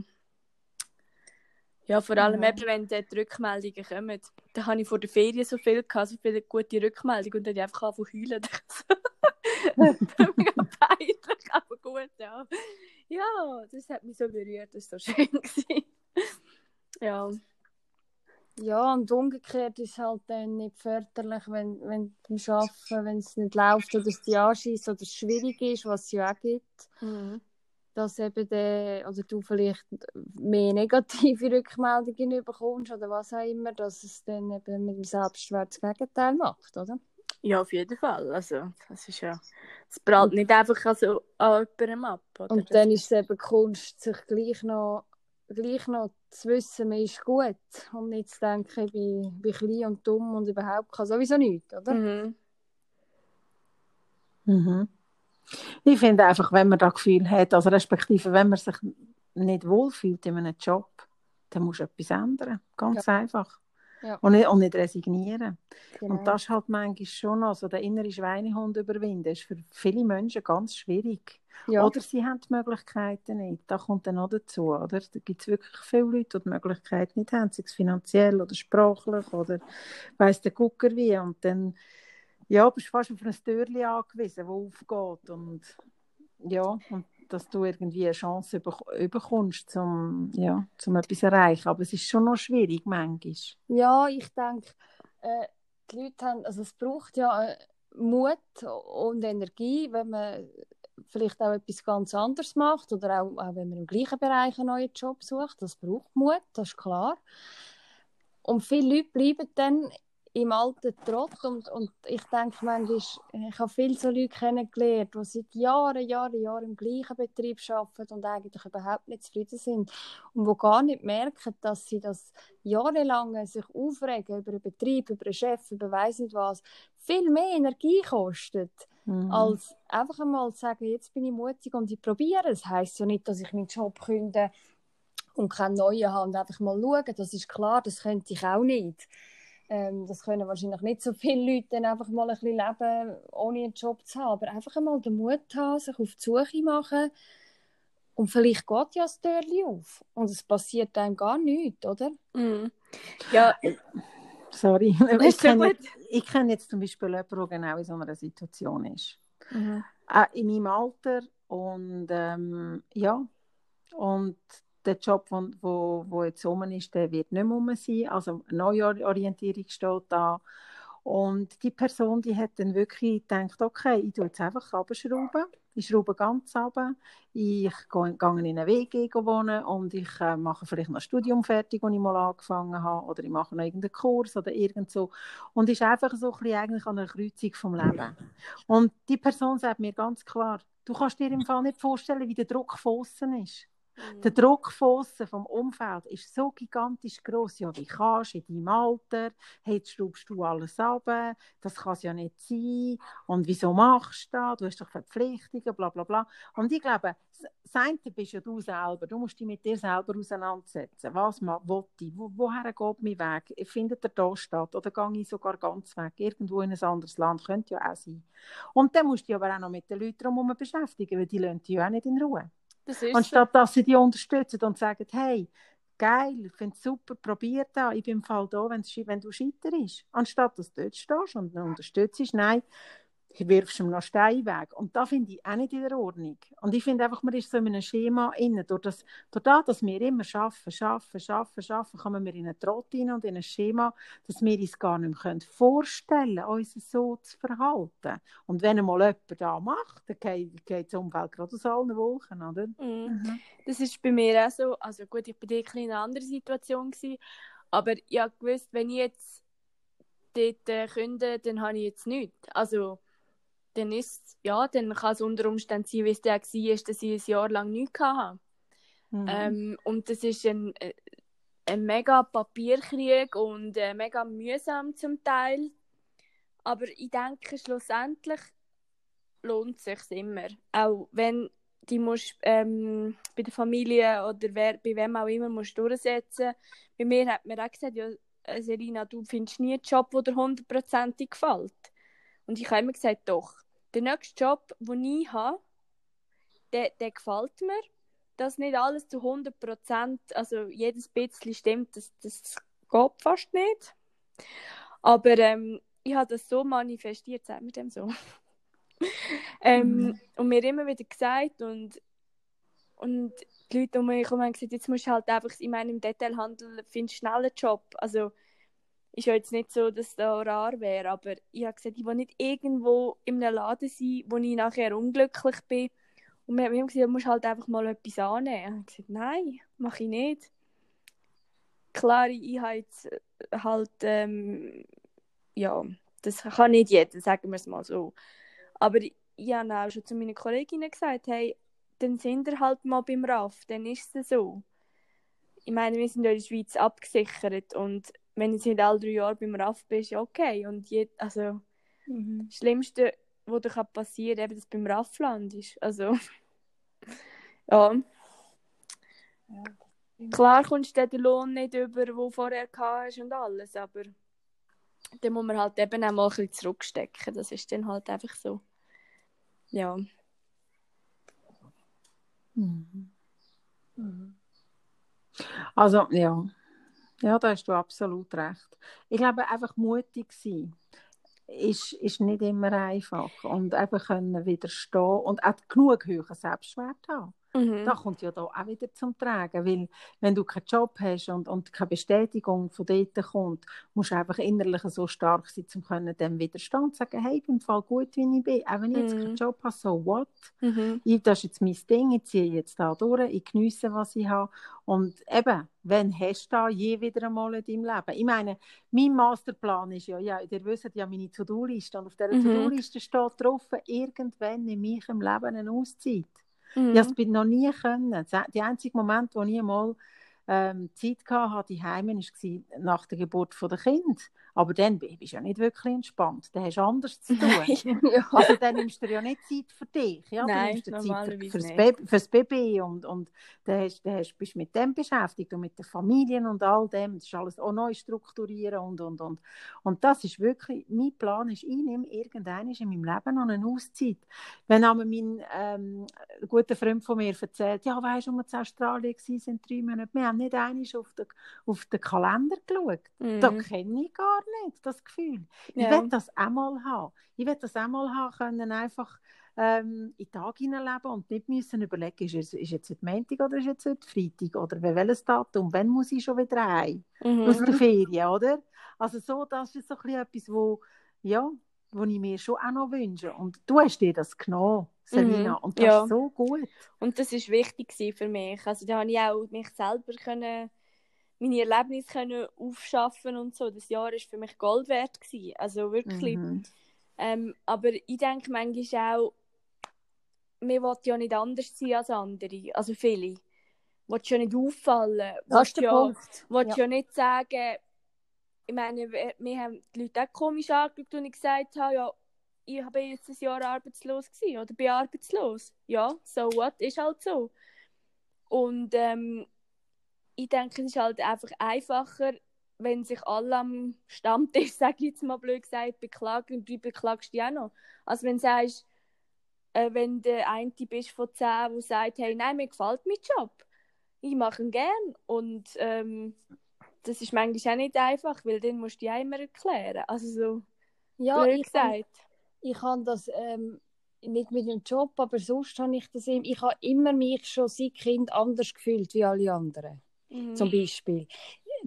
Ja, vor allem eben, wenn dort die Rückmeldungen kommen. Da hatte ich vor der Ferien so viele gute Rückmeldungen und dann habe ich einfach angefangen zu heulen. Das mega peinlich, aber gut, ja. Ja, das hat mich so berührt, das war so schön gewesen. Ja. Ja, und umgekehrt ist es halt dann nicht förderlich, wenn beim Arbeiten, wenn es nicht läuft oder es dich anschießt oder es schwierig ist, was es ja auch gibt, dass eben oder du vielleicht mehr negative Rückmeldungen bekommst oder was auch immer, dass es dann eben mit dem Selbstwert das Gegenteil macht, oder? Ja, auf jeden Fall. Also, das ist ja... Es prallt nicht einfach also an jemandem ab, oder? Und dann ist es eben Kunst, sich gleich noch zu wissen, man ist gut und nicht zu denken, ich bin klein und dumm und überhaupt kann sowieso nichts, oder? Ich finde einfach, wenn man das Gefühl hat, also respektive, wenn man sich nicht wohlfühlt in einem Job, dann muss etwas ändern, ganz einfach. Ja. Und nicht resignieren. Genau. Und das ist halt manchmal schon noch, also den inneren Schweinehund überwinden, ist für viele Menschen ganz schwierig. Ja. Oder sie haben die Möglichkeiten nicht. Da kommt dann auch dazu. Oder? Da gibt es wirklich viele Leute, die die Möglichkeiten nicht haben, sei es finanziell oder sprachlich oder weiss der Gucker wie. Und dann ja, bist du fast auf ein Türchen angewiesen, das aufgeht. Und ja, und dass du irgendwie eine Chance bekommst, um etwas zu erreichen. Aber es ist schon noch schwierig manchmal. Ja, ich denke, die Leute haben, also es braucht ja Mut und Energie, wenn man vielleicht auch etwas ganz anderes macht oder auch wenn man im gleichen Bereich einen neuen Job sucht. Das braucht Mut, das ist klar. Und viele Leute bleiben dann im alten Trott und ich denke manchmal, ich habe viele so Leute kennengelernt, die seit Jahren im gleichen Betrieb arbeiten und eigentlich überhaupt nicht zufrieden sind und die gar nicht merken, dass sie das jahrelang sich aufregen über einen Betrieb, über einen Chef, über weiss nicht was, viel mehr Energie kostet, als einfach einmal zu sagen, jetzt bin ich mutig und ich probiere. Das heisst ja nicht, dass ich meinen Job kündige und keinen neuen habe und einfach mal schauen, das ist klar, das könnte ich auch nicht. Das können wahrscheinlich nicht so viele Leute dann einfach mal ein bisschen leben, ohne einen Job zu haben. Aber einfach einmal den Mut haben, sich auf die Suche machen. Und vielleicht geht ja das Türchen auf. Und es passiert einem gar nichts, oder? Mm. Ja, sorry. Ich kenne jetzt zum Beispiel jemanden, der genau in so einer Situation ist. Mhm. In meinem Alter. Und und der Job, der jetzt rum ist, der wird nicht mehr rum sein. Also eine Neuorientierung steht da. Und die Person, die hat dann wirklich gedacht, okay, ich tue jetzt einfach runterschrauben. Ich schraube ganz runter. Ich gehe in eine WG wohnen und ich mache vielleicht noch ein Studium fertig, das ich mal angefangen habe. Oder ich mache noch irgendeinen Kurs oder irgend so. Und ist einfach so ein bisschen eigentlich an einer Kreuzung vom Leben. Und die Person sagt mir ganz klar, du kannst dir im Fall nicht vorstellen, wie der Druck von aussen ist. Der Druck vom Umfeld ist so gigantisch gross. Ja, wie kannst du in deinem Alter? Hey, jetzt schraubst du alles runter. Das kann es ja nicht sein. Und wieso machst du das? Du hast doch Verpflichtungen, bla bla bla. Und ich glaube, das eine bist ja du selber. Du musst dich mit dir selber auseinandersetzen. Was will ich? Woher geht mein Weg? Findet er da statt? Oder gehe ich sogar ganz weg? Irgendwo in ein anderes Land. Könnte ja auch sein. Und dann musst du dich aber auch noch mit den Leuten drumherum beschäftigen, weil die lassen dich ja auch nicht in Ruhe. Anstatt dass sie die unterstützen und sagen, hey, geil, ich finde es super, probier das, ich bin im Fall da, wenn du scheiterst. Anstatt dass du dort stehst und unterstützt, nein, wirfst du ihm noch Steine weg. Und das finde ich auch nicht in der Ordnung. Und ich finde einfach, man ist so in einem Schema drin. Durch das, dass wir immer arbeiten, kommen wir in einen Trott rein und in ein Schema, dass wir uns gar nicht mehr vorstellen können, uns so zu verhalten. Und wenn einmal jemand das macht, dann geht das Umfeld gerade aus allen Wochen, oder? Mhm. Das ist bei mir auch so. Also gut, ich war bei dir in einer anderen Situation gewesen, aber ich wusste, wenn ich jetzt dort kündige, dann habe ich jetzt nichts. Also dann kann es unter Umständen sein, wie es dann war, dass ich ein Jahr lang nichts hatte. Mhm. Und das ist ein mega Papierkrieg und mega mühsam zum Teil. Aber ich denke, schlussendlich lohnt es sich immer. Auch wenn du bei der Familie oder bei wem auch immer musst durchsetzen. Bei mir hat mir auch gesagt, ja, Selina, du findest nie einen Job, der dir 100%ig gefällt. Und ich habe immer gesagt, doch. Der nächste Job, den ich habe, der gefällt mir. Dass nicht alles zu 100%, also jedes bisschen stimmt, das geht fast nicht. Aber ich habe das so manifestiert, sagt man dem so. Und mir immer wieder gesagt, und die Leute um mich herum haben gesagt, jetzt musst du halt einfach, ich meine, im Detailhandel findest du schnell einen Job. Also, ist ja jetzt nicht so, dass das rar wäre, aber ich habe gesagt, ich will nicht irgendwo in einem Laden sein, wo ich nachher unglücklich bin. Und wir haben gesagt, du musst halt einfach mal etwas annehmen. Und ich habe gesagt, nein, mache ich nicht. Klar, ich habe jetzt halt, das kann nicht jeder, sagen wir es mal so. Aber ich habe auch schon zu meinen Kolleginnen gesagt, hey, dann sind wir halt mal beim RAF, dann ist es so. Ich meine, wir sind ja in der Schweiz abgesichert und wenn du nicht alle 3 Jahre beim RAF bist, ja okay. Und das Schlimmste, was dir passieren kann, eben, dass du beim RAF landest. Also, ja. Klar kommst du den Lohn nicht über, den du vorher hast und alles, aber dann muss man halt eben auch mal ein bisschen zurückstecken. Das ist dann halt einfach so. Ja. Mhm. Mhm. Also, ja. Ja, da hast du absolut recht. Ich glaube, einfach mutig sein ist nicht immer einfach. Und eben können widerstehen und auch genug hohen Selbstwert haben. Mhm. Das kommt ja da auch wieder zum Tragen, weil wenn du keinen Job hast und keine Bestätigung von dort kommt, musst du einfach innerlich so stark sein, um dem Widerstand zu sagen, hey, ich bin im Fall gut, wie ich bin. Auch wenn ich jetzt keinen Job habe, so what? Mhm. Das ist jetzt mein Ding, ich ziehe jetzt da durch, ich geniesse, was ich habe. Und eben, wann hast du da je wieder einmal in deinem Leben? Ich meine, mein Masterplan ist ja, ihr wisst ja meine To-Do-Liste, und auf dieser To-Do-Liste steht drauf, irgendwann in meinem Leben eine Auszeit. Mhm. Ja, das bin ich noch nie können. Der einzige Moment, wo ich mal Zeit hatte, die Heime, war nach der Geburt der Kinder. Aber dann bist du ja nicht wirklich entspannt. Dann hast du anders zu tun. Ja. Also dann nimmst du ja nicht Zeit für dich. Ja, nein, nimmst du Zeit fürs Baby und dann bist du mit dem beschäftigt und mit den Familien und all dem. Das ist alles auch neu strukturieren und. Und das ist wirklich, mein Plan ist, ich nehme irgendwann in meinem Leben noch eine Auszeit. Wenn einmal mein guter Freund von mir erzählt, ja, weisst du, als wir in Australien waren, sind 3 Monate, wir haben nicht einmal auf den Kalender geschaut. Mhm. Da kenne ich gar nicht das Gefühl. Ich will das auch mal haben. Ich will das auch mal haben können, einfach in den Tag hineinleben und nicht müssen überlegen, ist jetzt heute Montag oder ist jetzt heute Freitag oder welches Datum, wann muss ich schon wieder heim aus der Ferien, oder? Also so, das ist so ein bisschen etwas, wo ich mir schon auch noch wünsche. Und du hast dir das genommen, Selina, und das ist so gut. Und das war wichtig für mich. Also da habe ich auch mich selber meine Erlebnisse aufschaffen und so. Das Jahr war für mich Gold wert. Also wirklich. Mhm. Aber ich denke manchmal auch, man will ja nicht anders sein als andere. Also viele. Du willst ja nicht auffallen. Das ist der Punkt. Du willst ja nicht sagen, ich meine, wir haben die Leute auch komisch angeschaut, und ich gesagt habe, ja, ich war jetzt ein Jahr arbeitslos gewesen, oder bin arbeitslos. Ja, so what, ist halt so. Und ich denke, es ist halt einfach einfacher, wenn sich alle am Stammtisch, sage ich jetzt mal blöd gesagt, beklagen, und du beklagst dich auch noch. Also wenn du sagst, wenn du der eine bist von 10, der sagt, hey, nein, mir gefällt mein Job, ich mache ihn gern. Und das ist manchmal auch nicht einfach, weil dann musst du dich auch immer erklären. Also so, ja, blöd gesagt. Ich habe das nicht mit dem Job, aber sonst habe ich das ich habe immer mich schon seit Kind anders gefühlt wie alle anderen. Zum Beispiel.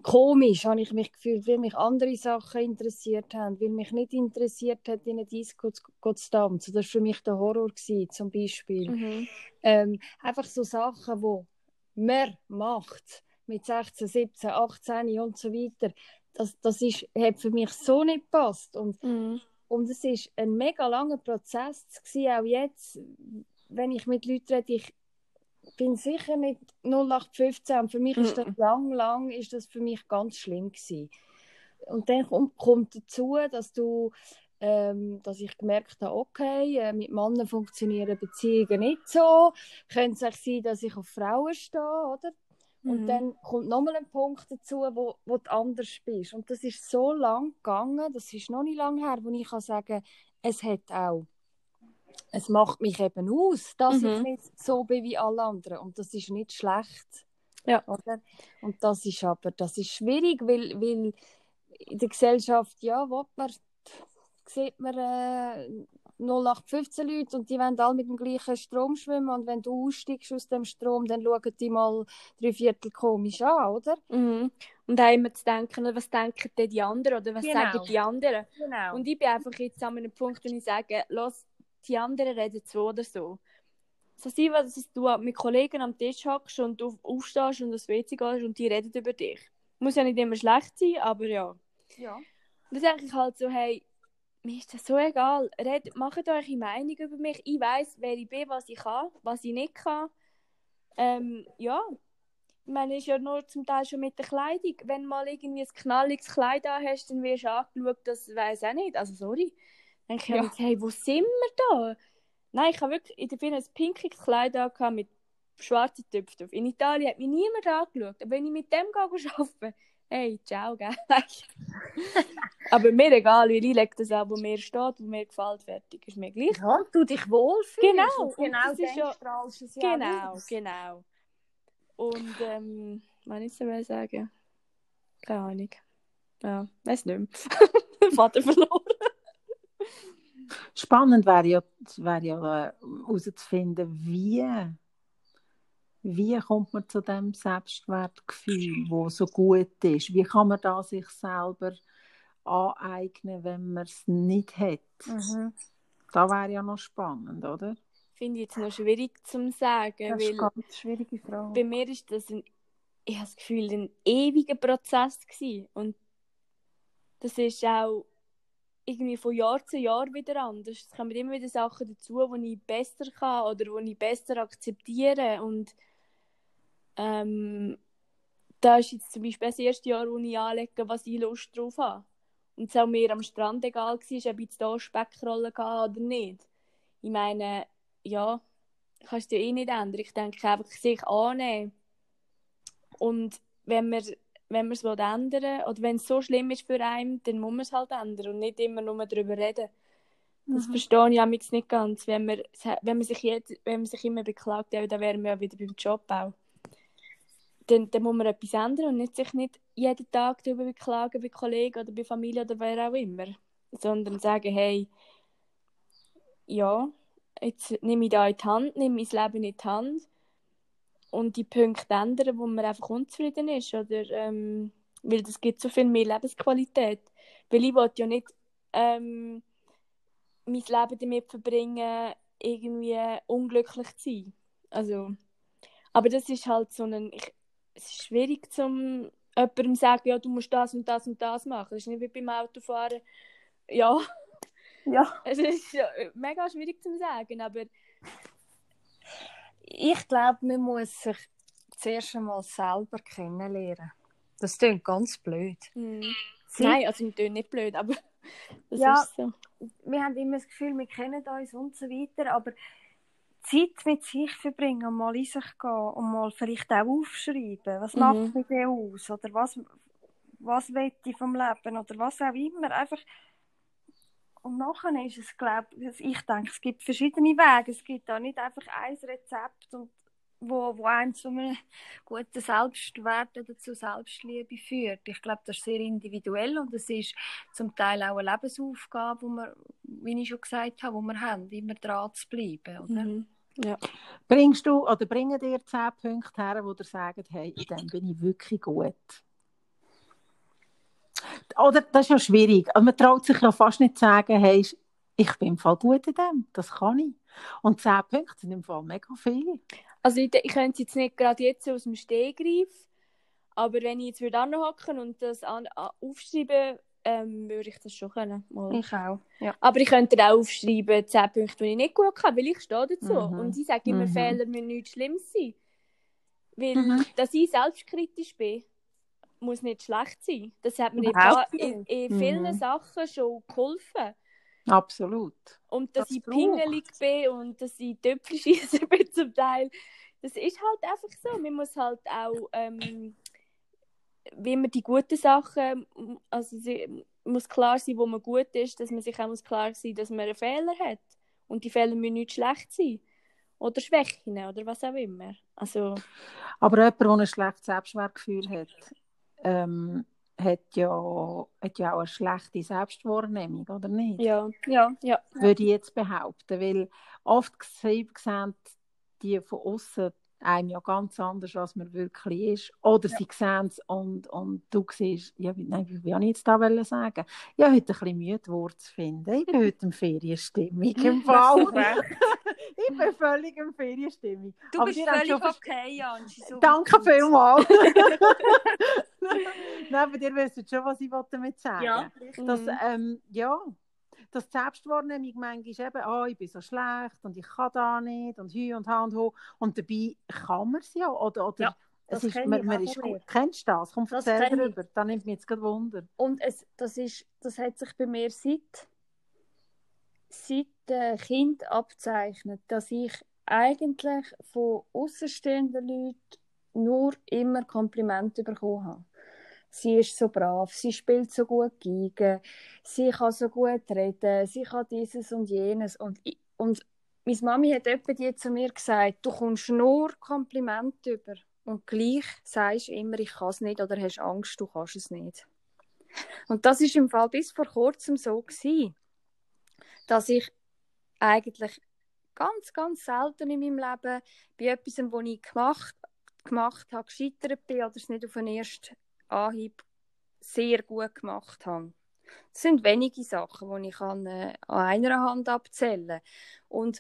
Komisch habe ich mich gefühlt, weil mich andere Sachen interessiert haben, weil mich nicht interessiert hat, in eine Disco zu tanzen. Das war für mich der Horror gewesen, zum Beispiel. Einfach so Sachen, die man macht, mit 16, 17, 18 und so weiter. Das hat für mich so nicht gepasst. Und es war ein mega langer Prozess gewesen, auch jetzt, wenn ich mit Leuten rede, ich bin sicher nicht 0815. Für mich ist das lang ist das für mich ganz schlimm gewesen. Und dann kommt dazu, dass ich gemerkt habe, okay, mit Männern funktionieren Beziehungen nicht so. Könnte es auch sein, dass ich auf Frauen stehe, oder? Und dann kommt nochmal ein Punkt dazu, wo du anders bist. Und das ist so lang gegangen, das ist noch nicht lange her, wo ich kann sagen, es macht mich eben aus, dass ich nicht so bin wie alle anderen. Und das ist nicht schlecht. Ja. Oder? Und das ist schwierig, weil in der Gesellschaft, sieht man 0815 Leute und die wollen alle mit dem gleichen Strom schwimmen, und wenn du aussteigst aus dem Strom, dann schauen die mal 3/4 komisch an, oder? Und auch immer zu denken, was denken denn die anderen, oder was sagen die anderen? Genau. Und ich bin einfach jetzt an einem Punkt, wo ich sage, los, die anderen reden so oder so. So sein, dass du mit Kollegen am Tisch hockst und du aufstehst und das WC gehst und die reden über dich. Muss ja nicht immer schlecht sein, aber ja. Ja. Das denke ich halt so, hey, mir ist das so egal. Macht eure Meinung über mich. Ich weiss, wer ich bin, was ich kann, was ich nicht kann. Ich meine, es ist ja nur zum Teil schon mit der Kleidung. Wenn du mal irgendwie ein knalliges Kleid an hast, dann wirst du angeschaut, das weiss auch nicht. Also sorry. Dann denke ich jetzt, hey, wo sind wir da? Nein, ich habe wirklich in der Fine ein pinkes Kleid an mit schwarze Tüpfe drauf. In Italien hat mich niemand angeschaut. Aber wenn ich mit dem arbeite, hey, ciao, gell? Aber mir egal, weil ich lege das an, wo mir steht, wo mir gefällt, fertig. Ist mir gleich. Ja, du dich wohlfühlst. Genau. Und genau, denkst, ja, strahlst es ja aus. Genau. Und, was soll ich so mehr sagen? Keine Ahnung. Ja, weiss nicht mehr. Vater verloren. Spannend wäre ja herauszufinden, wie kommt man zu dem Selbstwertgefühl, das so gut ist? Wie kann man das sich selber aneignen, wenn man es nicht hat? Mhm. Das wäre ja noch spannend, oder? Finde ich jetzt noch schwierig zu sagen. Das ist eine ganz schwierige Frage. Bei mir ist das ich habe das Gefühl, ein ewiger Prozess gewesen. Und das ist auch irgendwie von Jahr zu Jahr wieder anders. Es kommen immer wieder Sachen dazu, die ich besser kann oder die ich besser akzeptiere. Und da ist jetzt zum Beispiel das erste Jahr, wo ich anlege, was ich Lust drauf habe. Und es war mir am Strand egal, ob ich jetzt hier Speckrollen hatte oder nicht. Ich meine, ja, kannst du ja eh nicht ändern. Ich denke einfach, sich annehmen. Und wenn man es ändern will, oder wenn es so schlimm ist für einen, dann muss man es halt ändern und nicht immer nur darüber reden. Das verstehe ich manchmal nicht ganz. Wenn man sich immer beklagt, ja, dann wären wir ja wieder beim Job auch. Dann muss man etwas ändern und sich nicht jeden Tag darüber beklagen bei Kollegen oder bei Familie oder wer auch immer. Sondern sagen, hey, ja, jetzt nehme ich da in die Hand, nehme mein Leben in die Hand. Und die Punkte ändern, wo man einfach unzufrieden ist. Oder, weil das gibt so viel mehr Lebensqualität. Weil ich wollte ja nicht mein Leben damit verbringen, irgendwie unglücklich zu sein. Also, aber das ist halt es ist schwierig, zum jemandem zu sagen, ja, du musst das und das und das machen. Das ist nicht wie beim Autofahren. Ja. Es ist mega schwierig zu sagen, aber... Ich glaube, man muss sich zuerst einmal selber kennenlernen. Das klingt ganz blöd. Mm. Nein, also das klingt nicht blöd, aber das ist so. Wir haben immer das Gefühl, wir kennen uns und so weiter, aber Zeit mit sich verbringen und mal in sich gehen und mal vielleicht auch aufschreiben, was macht mit dir aus oder was will ich vom Leben oder was auch immer, einfach... Und nachher ist es, glaube ich denke, es gibt verschiedene Wege. Es gibt da nicht einfach ein Rezept, und wo einen zu einem guten Selbstwert oder zu Selbstliebe führt. Ich glaube, das ist sehr individuell und es ist zum Teil auch eine Lebensaufgabe, wo wir, wie ich schon gesagt habe, wo wir haben, immer dran zu bleiben. Oder? Mhm. Ja. Bringen dir 10 Punkte her, wo dir sagen, hey, in dem bin ich wirklich gut. Oder, das ist ja schwierig. Also man traut sich ja fast nicht zu sagen, hey, ich bin im Fall gut in dem, das kann ich. Und 10 Punkte sind im Fall mega viele. Also ich könnte es jetzt nicht gerade jetzt aus dem Stehgreif, aber wenn ich jetzt wieder anhocken und das aufschreiben, würde ich das schon können. Mal. Ich auch. Ja. Aber ich könnte auch aufschreiben, 10 Punkte, die ich nicht gut kann, weil ich stehe dazu. Mhm. Und ich sage immer, Fehler müssen nichts Schlimmes sein. Weil, dass ich selbstkritisch bin, muss nicht schlecht sein. Das hat mir in vielen Sachen schon geholfen. Absolut. Und dass ich pingelig bin und dass ich Töpfe schiessen bin zum Teil. Das ist halt einfach so. Man muss halt auch, wie man die guten Sachen, also muss klar sein, wo man gut ist, dass man sich auch muss klar sein, dass man einen Fehler hat. Und die Fehler müssen nicht schlecht sein. Oder Schwächen oder was auch immer. Also, aber jemand, der ein schlechtes Selbstwertgefühl hat, hat ja auch eine schlechte Selbstwahrnehmung, oder nicht? Ja. Würde ich jetzt behaupten, weil oft sehen die von außen einem ja ganz anders, als man wirklich ist. Oder sie sehen es und du siehst, ja, nein, wie wollte ich jetzt da sagen? Ich habe heute ein bisschen Mühe, die Worte zu finden. Ich bin heute in Ferienstimmung im Fall. Ich bin völlig in Ferienstimmung. Du bist völlig okay, Janzi. So danke vielmals. Nein, aber ihr wisst schon, was ich damit sagen wollte. Dass die Selbstwahrnehmung manchmal eben, ich bin so schlecht und ich kann da nicht und hü und ha und ho. Und dabei kann man es ja. Oder das ist, man ist gut. Kennst du das? Komm, erzähl darüber. Da nimmt mich jetzt gerade Wunder. Und das hat sich bei mir seit Kind abzeichnet, dass ich eigentlich von aussenstehenden Leuten nur immer Komplimente bekommen habe. Sie ist so brav, sie spielt so gut Geige, sie kann so gut reden, sie kann dieses und jenes. Und meine Mami hat öppe die zu mir gesagt, du kommst nur Komplimente über. Und gleich sagst du immer, ich kann es nicht oder hast Angst, du kannst es nicht. Und das ist im Fall bis vor kurzem so gewesen, dass ich eigentlich ganz, ganz selten in meinem Leben bei etwas, was ich gemacht habe, gescheitert bin oder es nicht auf den ersten Anhieb sehr gut gemacht habe. Das sind wenige Sachen, die ich an einer Hand abzählen kann.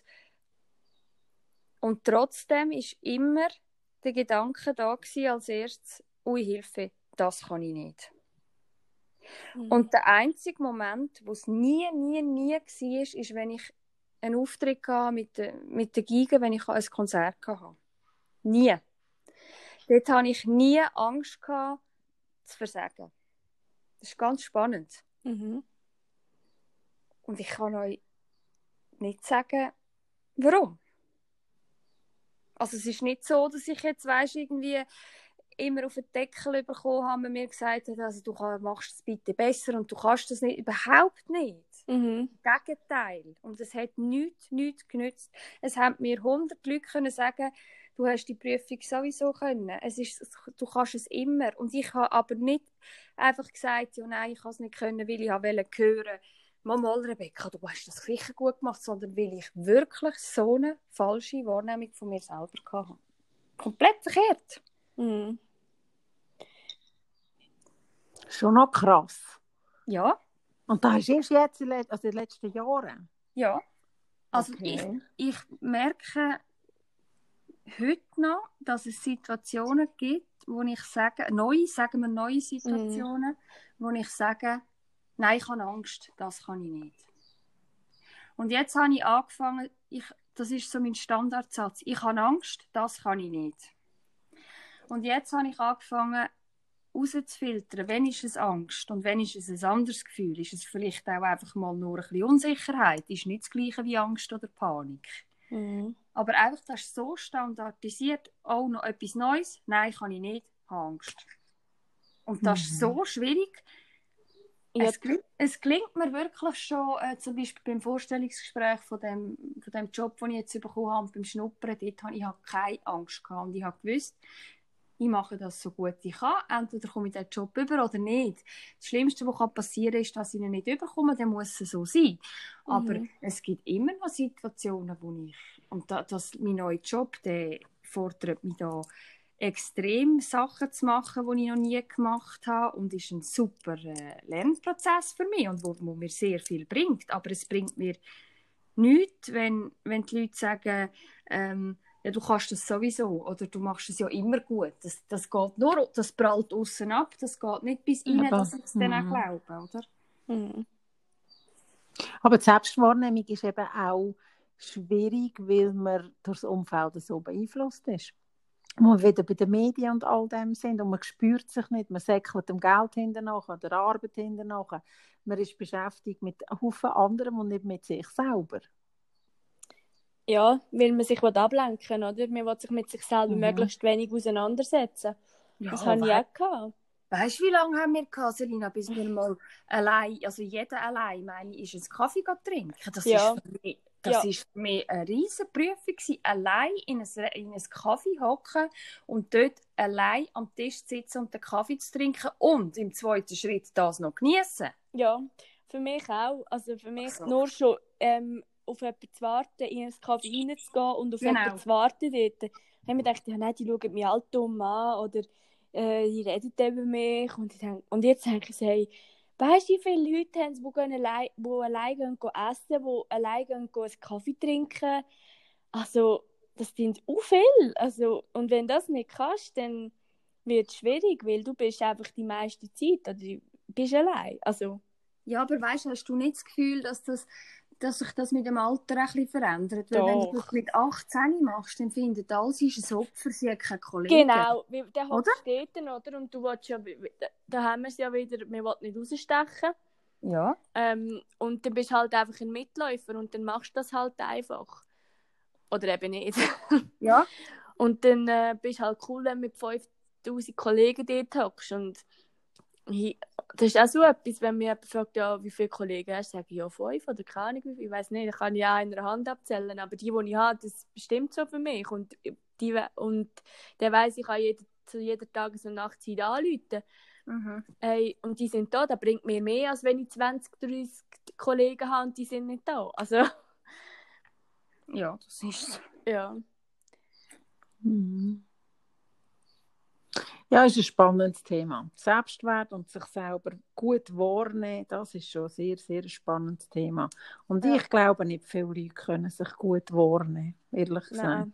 Und trotzdem ist immer der Gedanke da gewesen, als erstes, ui Hilfe, das kann ich nicht. Mhm. Und der einzige Moment, wo es nie war, ist, wenn ich einen Auftritt hatte mit der Geige, wenn ich ein Konzert hatte. Nie. Dort hatte ich nie Angst gehabt, zu versagen. Das ist ganz spannend. Mhm. Und ich kann euch nicht sagen, warum. Also es ist nicht so, dass ich jetzt, irgendwie immer auf den Deckel bekommen habe, mir gesagt hat, also du machst es bitte besser und du kannst das nicht. Überhaupt nicht. Mhm. Im Gegenteil. Und es hat nichts genützt. Es haben mir 100 Leute können sagen, du hast die Prüfung sowieso können. Du kannst es immer. Und ich habe aber nicht einfach gesagt, ja nein, ich kann es nicht können, weil ich hören wollte, Mama Rebecca, du hast das sicher gut gemacht, sondern weil ich wirklich so eine falsche Wahrnehmung von mir selber hatte. Komplett verkehrt. Mhm. Schon noch krass. Ja. Und das ist erst jetzt in den letzten Jahren? Ja. Also okay. Ich merke heute noch, dass es Situationen gibt, wo ich sage, neue Situationen, wo ich sage, nein, ich habe Angst, das kann ich nicht. Und jetzt habe ich angefangen, das ist so mein Standardsatz, ich habe Angst, das kann ich nicht. Und jetzt habe ich angefangen, rauszufiltern, wann ist es Angst und wann ist es ein anderes Gefühl. Ist es vielleicht auch einfach mal nur ein bisschen Unsicherheit? Ist nicht das Gleiche wie Angst oder Panik. Mhm. Aber einfach, das ist so standardisiert, auch noch etwas Neues, nein, kann ich nicht, habe Angst. Und das ist so schwierig. Ja. Es gelingt mir wirklich schon, zum Beispiel beim Vorstellungsgespräch von dem Job, den ich jetzt bekommen habe, beim Schnuppern, dort habe ich keine Angst gehabt und ich habe gewusst, ich mache das so gut ich kann. Entweder komme ich den Job über oder nicht. Das Schlimmste, was passieren kann, ist, dass ich ihn nicht überkomme. Dann muss es so sein. Mhm. Aber es gibt immer noch Situationen, wo mein neuer Job, der fordert mich da extrem Sachen zu machen, die ich noch nie gemacht habe. Und ist ein super Lernprozess für mich und wo mir sehr viel bringt. Aber es bringt mir nichts, wenn die Leute sagen, ja, du kannst das sowieso oder du machst es ja immer gut. Das geht nur, das prallt aussen ab, das geht nicht bis rein, dass ich es dann auch glaube, oder? Mhm. Aber die Selbstwahrnehmung ist eben auch schwierig, weil man durch das Umfeld so beeinflusst ist. Wo wir wieder bei den Medien und all dem sind und man spürt sich nicht, man säckelt dem Geld hinternach oder der Arbeit hinternach. Man ist beschäftigt mit Haufen anderem und nicht mit sich selber. Ja, weil man sich ablenken will, oder? Man will sich mit sich selber möglichst wenig auseinandersetzen. Ja, das habe ich auch gehabt. Weißt du, wie lange haben wir gehabt, Selina, bis wir mal allein, also jeder allein, meine ich, einen Kaffee trinken? Das ist für mich eine riesige Prüfung gewesen, allein in ein Kaffee hocken und dort allein am Tisch sitzen und den Kaffee zu trinken und im zweiten Schritt das noch geniessen. Ja, für mich auch. Also für mich nur schon auf jemanden zu warten, in einen Kaffee reinzugehen und auf jemanden zu warten dort. Dann habe ich gedacht, ja, nein, die schauen mich halt dumm an oder die reden über mich. Und jetzt denke ich, hey, weißt du, wie viele Leute haben es, die alleine gehen essen, die alleine gehen einen Kaffee trinken? Also, das sind auch viel. Also, und wenn du das nicht kannst, dann wird es schwierig, weil du bist einfach die meiste Zeit oder du bist allein. Also. Ja, aber weißt du, hast du nicht das Gefühl, dass sich das mit dem Alter ein bisschen verändert? Weil wenn du das mit 18 machst, dann findet alles ist ein Opfer, sie hat keine Kollegen. Genau, der hat Städten, oder? Und du willst ja, da haben wir es ja wieder, man will nicht rausstechen. Ja. Und dann bist du halt einfach ein Mitläufer und dann machst du das halt einfach. oder eben nicht. Ja. Und dann bist du halt cool, wenn du mit 5000 Kollegen dort hockst. Und das ist auch so etwas, wenn mich jemand fragt, ja, wie viele Kollegen hast du, sage ich, ja, 5 oder keine Ahnung, wie viel. Ich weiss nicht, ich kann ja in einer Hand abzählen, aber die ich habe, das bestimmt so für mich. Und dann weiss ich, ich kann zu jeder Tages- und Nachtzeit anrufen. Mhm. Hey, und die sind da, das bringt mir mehr, als wenn ich 20, 30 Kollegen habe und die sind nicht da. Also... Ja, das ist ja. Mhm. Ja, ist ein spannendes Thema. Selbstwert und sich selber gut wahrnehmen, das ist schon ein sehr, sehr spannendes Thema. Und ja. Ich glaube, nicht viele Leute können sich gut wahrnehmen, ehrlich gesagt. Nein.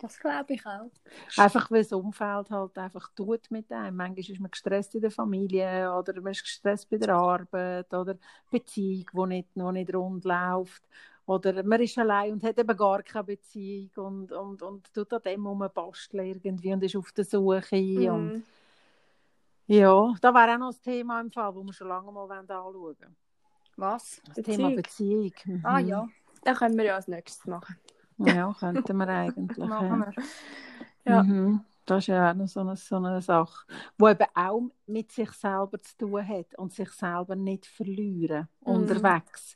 Das glaube ich auch. Einfach, weil das Umfeld halt einfach tut mit einem. Manchmal ist man gestresst in der Familie oder man ist gestresst bei der Arbeit oder Beziehung, die nicht rund läuft. Oder man ist allein und hat eben gar keine Beziehung und tut an dem rumbasteln irgendwie und ist auf der Suche. Mhm. Und ja, da wäre auch noch ein Thema im Fall, das wir schon lange mal anschauen wollen. Was? Das Thema Beziehung. Mhm. Ah ja, da können wir ja als nächstes machen. Ja, könnten wir eigentlich. Machen wir. Ja. Mhm. Das ist ja auch noch so eine Sache, die eben auch mit sich selber zu tun hat und sich selber nicht verlieren unterwegs.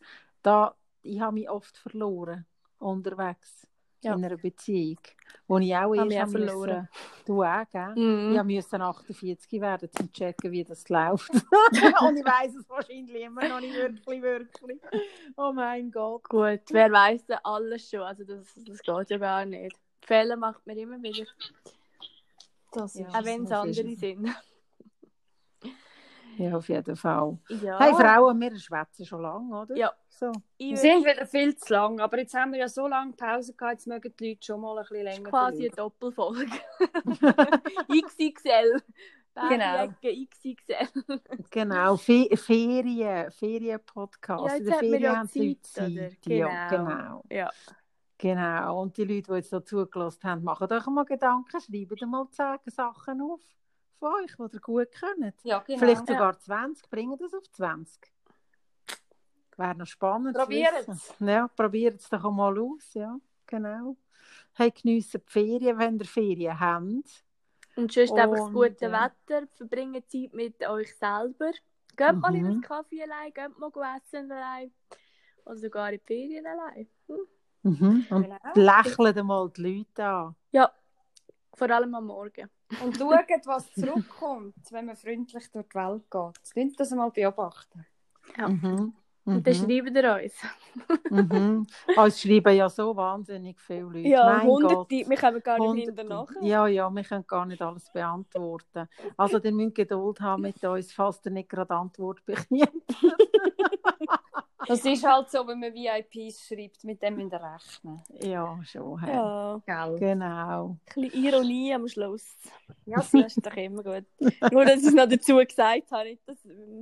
Ich habe mich oft verloren unterwegs in einer Beziehung, wo ich auch erst verloren musste. Du auch, gell? Mm. Ich musste 48 werden, um zu checken, wie das läuft. Und ich weiss es wahrscheinlich immer noch nicht wirklich. Oh mein Gott. Gut, wer weiss denn alles schon? Also das geht ja gar nicht. Fehler macht man immer wieder. Auch wenn es andere sind. Ja, auf jeden Fall. Ja. Hey Frauen, wir schwätzen schon lange, oder? Ja. So. Wir sind wieder viel zu lang, aber jetzt haben wir ja so lange Pause gehabt, jetzt mögen die Leute schon mal ein bisschen länger. Quasi eine Doppelfolge. XXL. Genau. XXL. Genau, Ferien-Podcast. Ja, in der Ferien haben die Leute Zeit. Genau. Ja. Genau, und die Leute, die jetzt da zugelassen haben, machen euch mal Gedanken, schreiben da mal 10 Sachen auf. Euch, die ihr gut könnt. Ja, genau. Vielleicht sogar 20, bringen das auf 20. Wäre noch spannend. Probiert es. Ja, probiert es doch mal aus. Ja, genau. Hey, geniessen die Ferien, wenn ihr Ferien habt. Und sonst einfach das gute Wetter. Verbringen Zeit mit euch selber. Geht mal in den Kaffee allein, geht mal essen allein. Oder sogar in die Ferien allein. Mhm. Und lächeln mal die Leute an. Ja, vor allem am Morgen. Und schaut, was zurückkommt, wenn man freundlich durch die Welt geht. Könnt ihr das mal beobachten. Ja. Mhm. Und dann schreibt ihr uns. Mhm. Es schreiben ja so wahnsinnig viele Leute. Ja, mein Hunderte. Wir können gar nicht hinterher. Ja, wir können gar nicht alles beantworten. Also, ihr müsst Geduld haben mit uns, falls ihr nicht gerade Antwort bekommt. Das ist halt so, wenn man VIPs schreibt, mit dem müsst ihr rechnen. Ja, schon. Hey. Ja. Genau. Ein bisschen Ironie am Schluss. Ja, das ist doch immer gut. Nur, dass ich es noch dazu gesagt habe.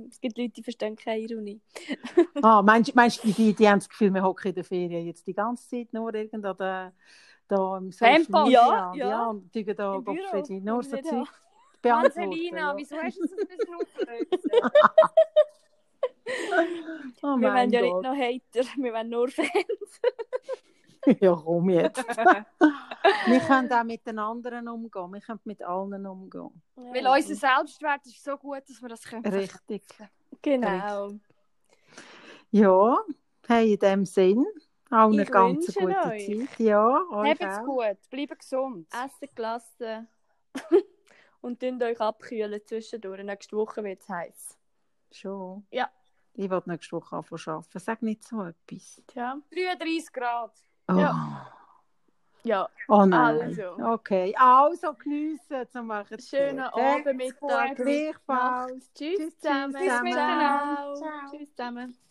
Es gibt Leute, die verstehen keine Ironie. Meinst du, die haben das Gefühl, wir hocken in der Ferien jetzt die ganze Zeit nur irgendwo da im Social Media? Ja, und die da im Büro. Nur so Zeug beantworten. Anselina, wieso hast du das bis nur Oh, wir wollen ja nicht noch Hater, wir wollen nur Fans. Ja, komm jetzt. Wir können auch mit den anderen umgehen, wir können mit allen umgehen. Ja. Weil unser Selbstwert ist so gut, dass wir das können. Richtig. Genau. Richtig. Ja, hey, in dem Sinn. Auch eine ganz gute Zeit. Ja, habt's gut, bleibt gesund. Essen gelassen. Und dünnt euch abkühlen zwischendurch. Nächste Woche wird es heiß. Schon? Ja. Ich will nächste Woche arbeiten. Sag nicht so etwas. Ja. 33 Grad. Oh. Ja. Oh nein. Also. Okay. Also geniessen zu machen. Schönen Abend, Mittag. Gleichfalls. Tschüss zusammen. Tschüss miteinander. Ciao. Tschüss zusammen.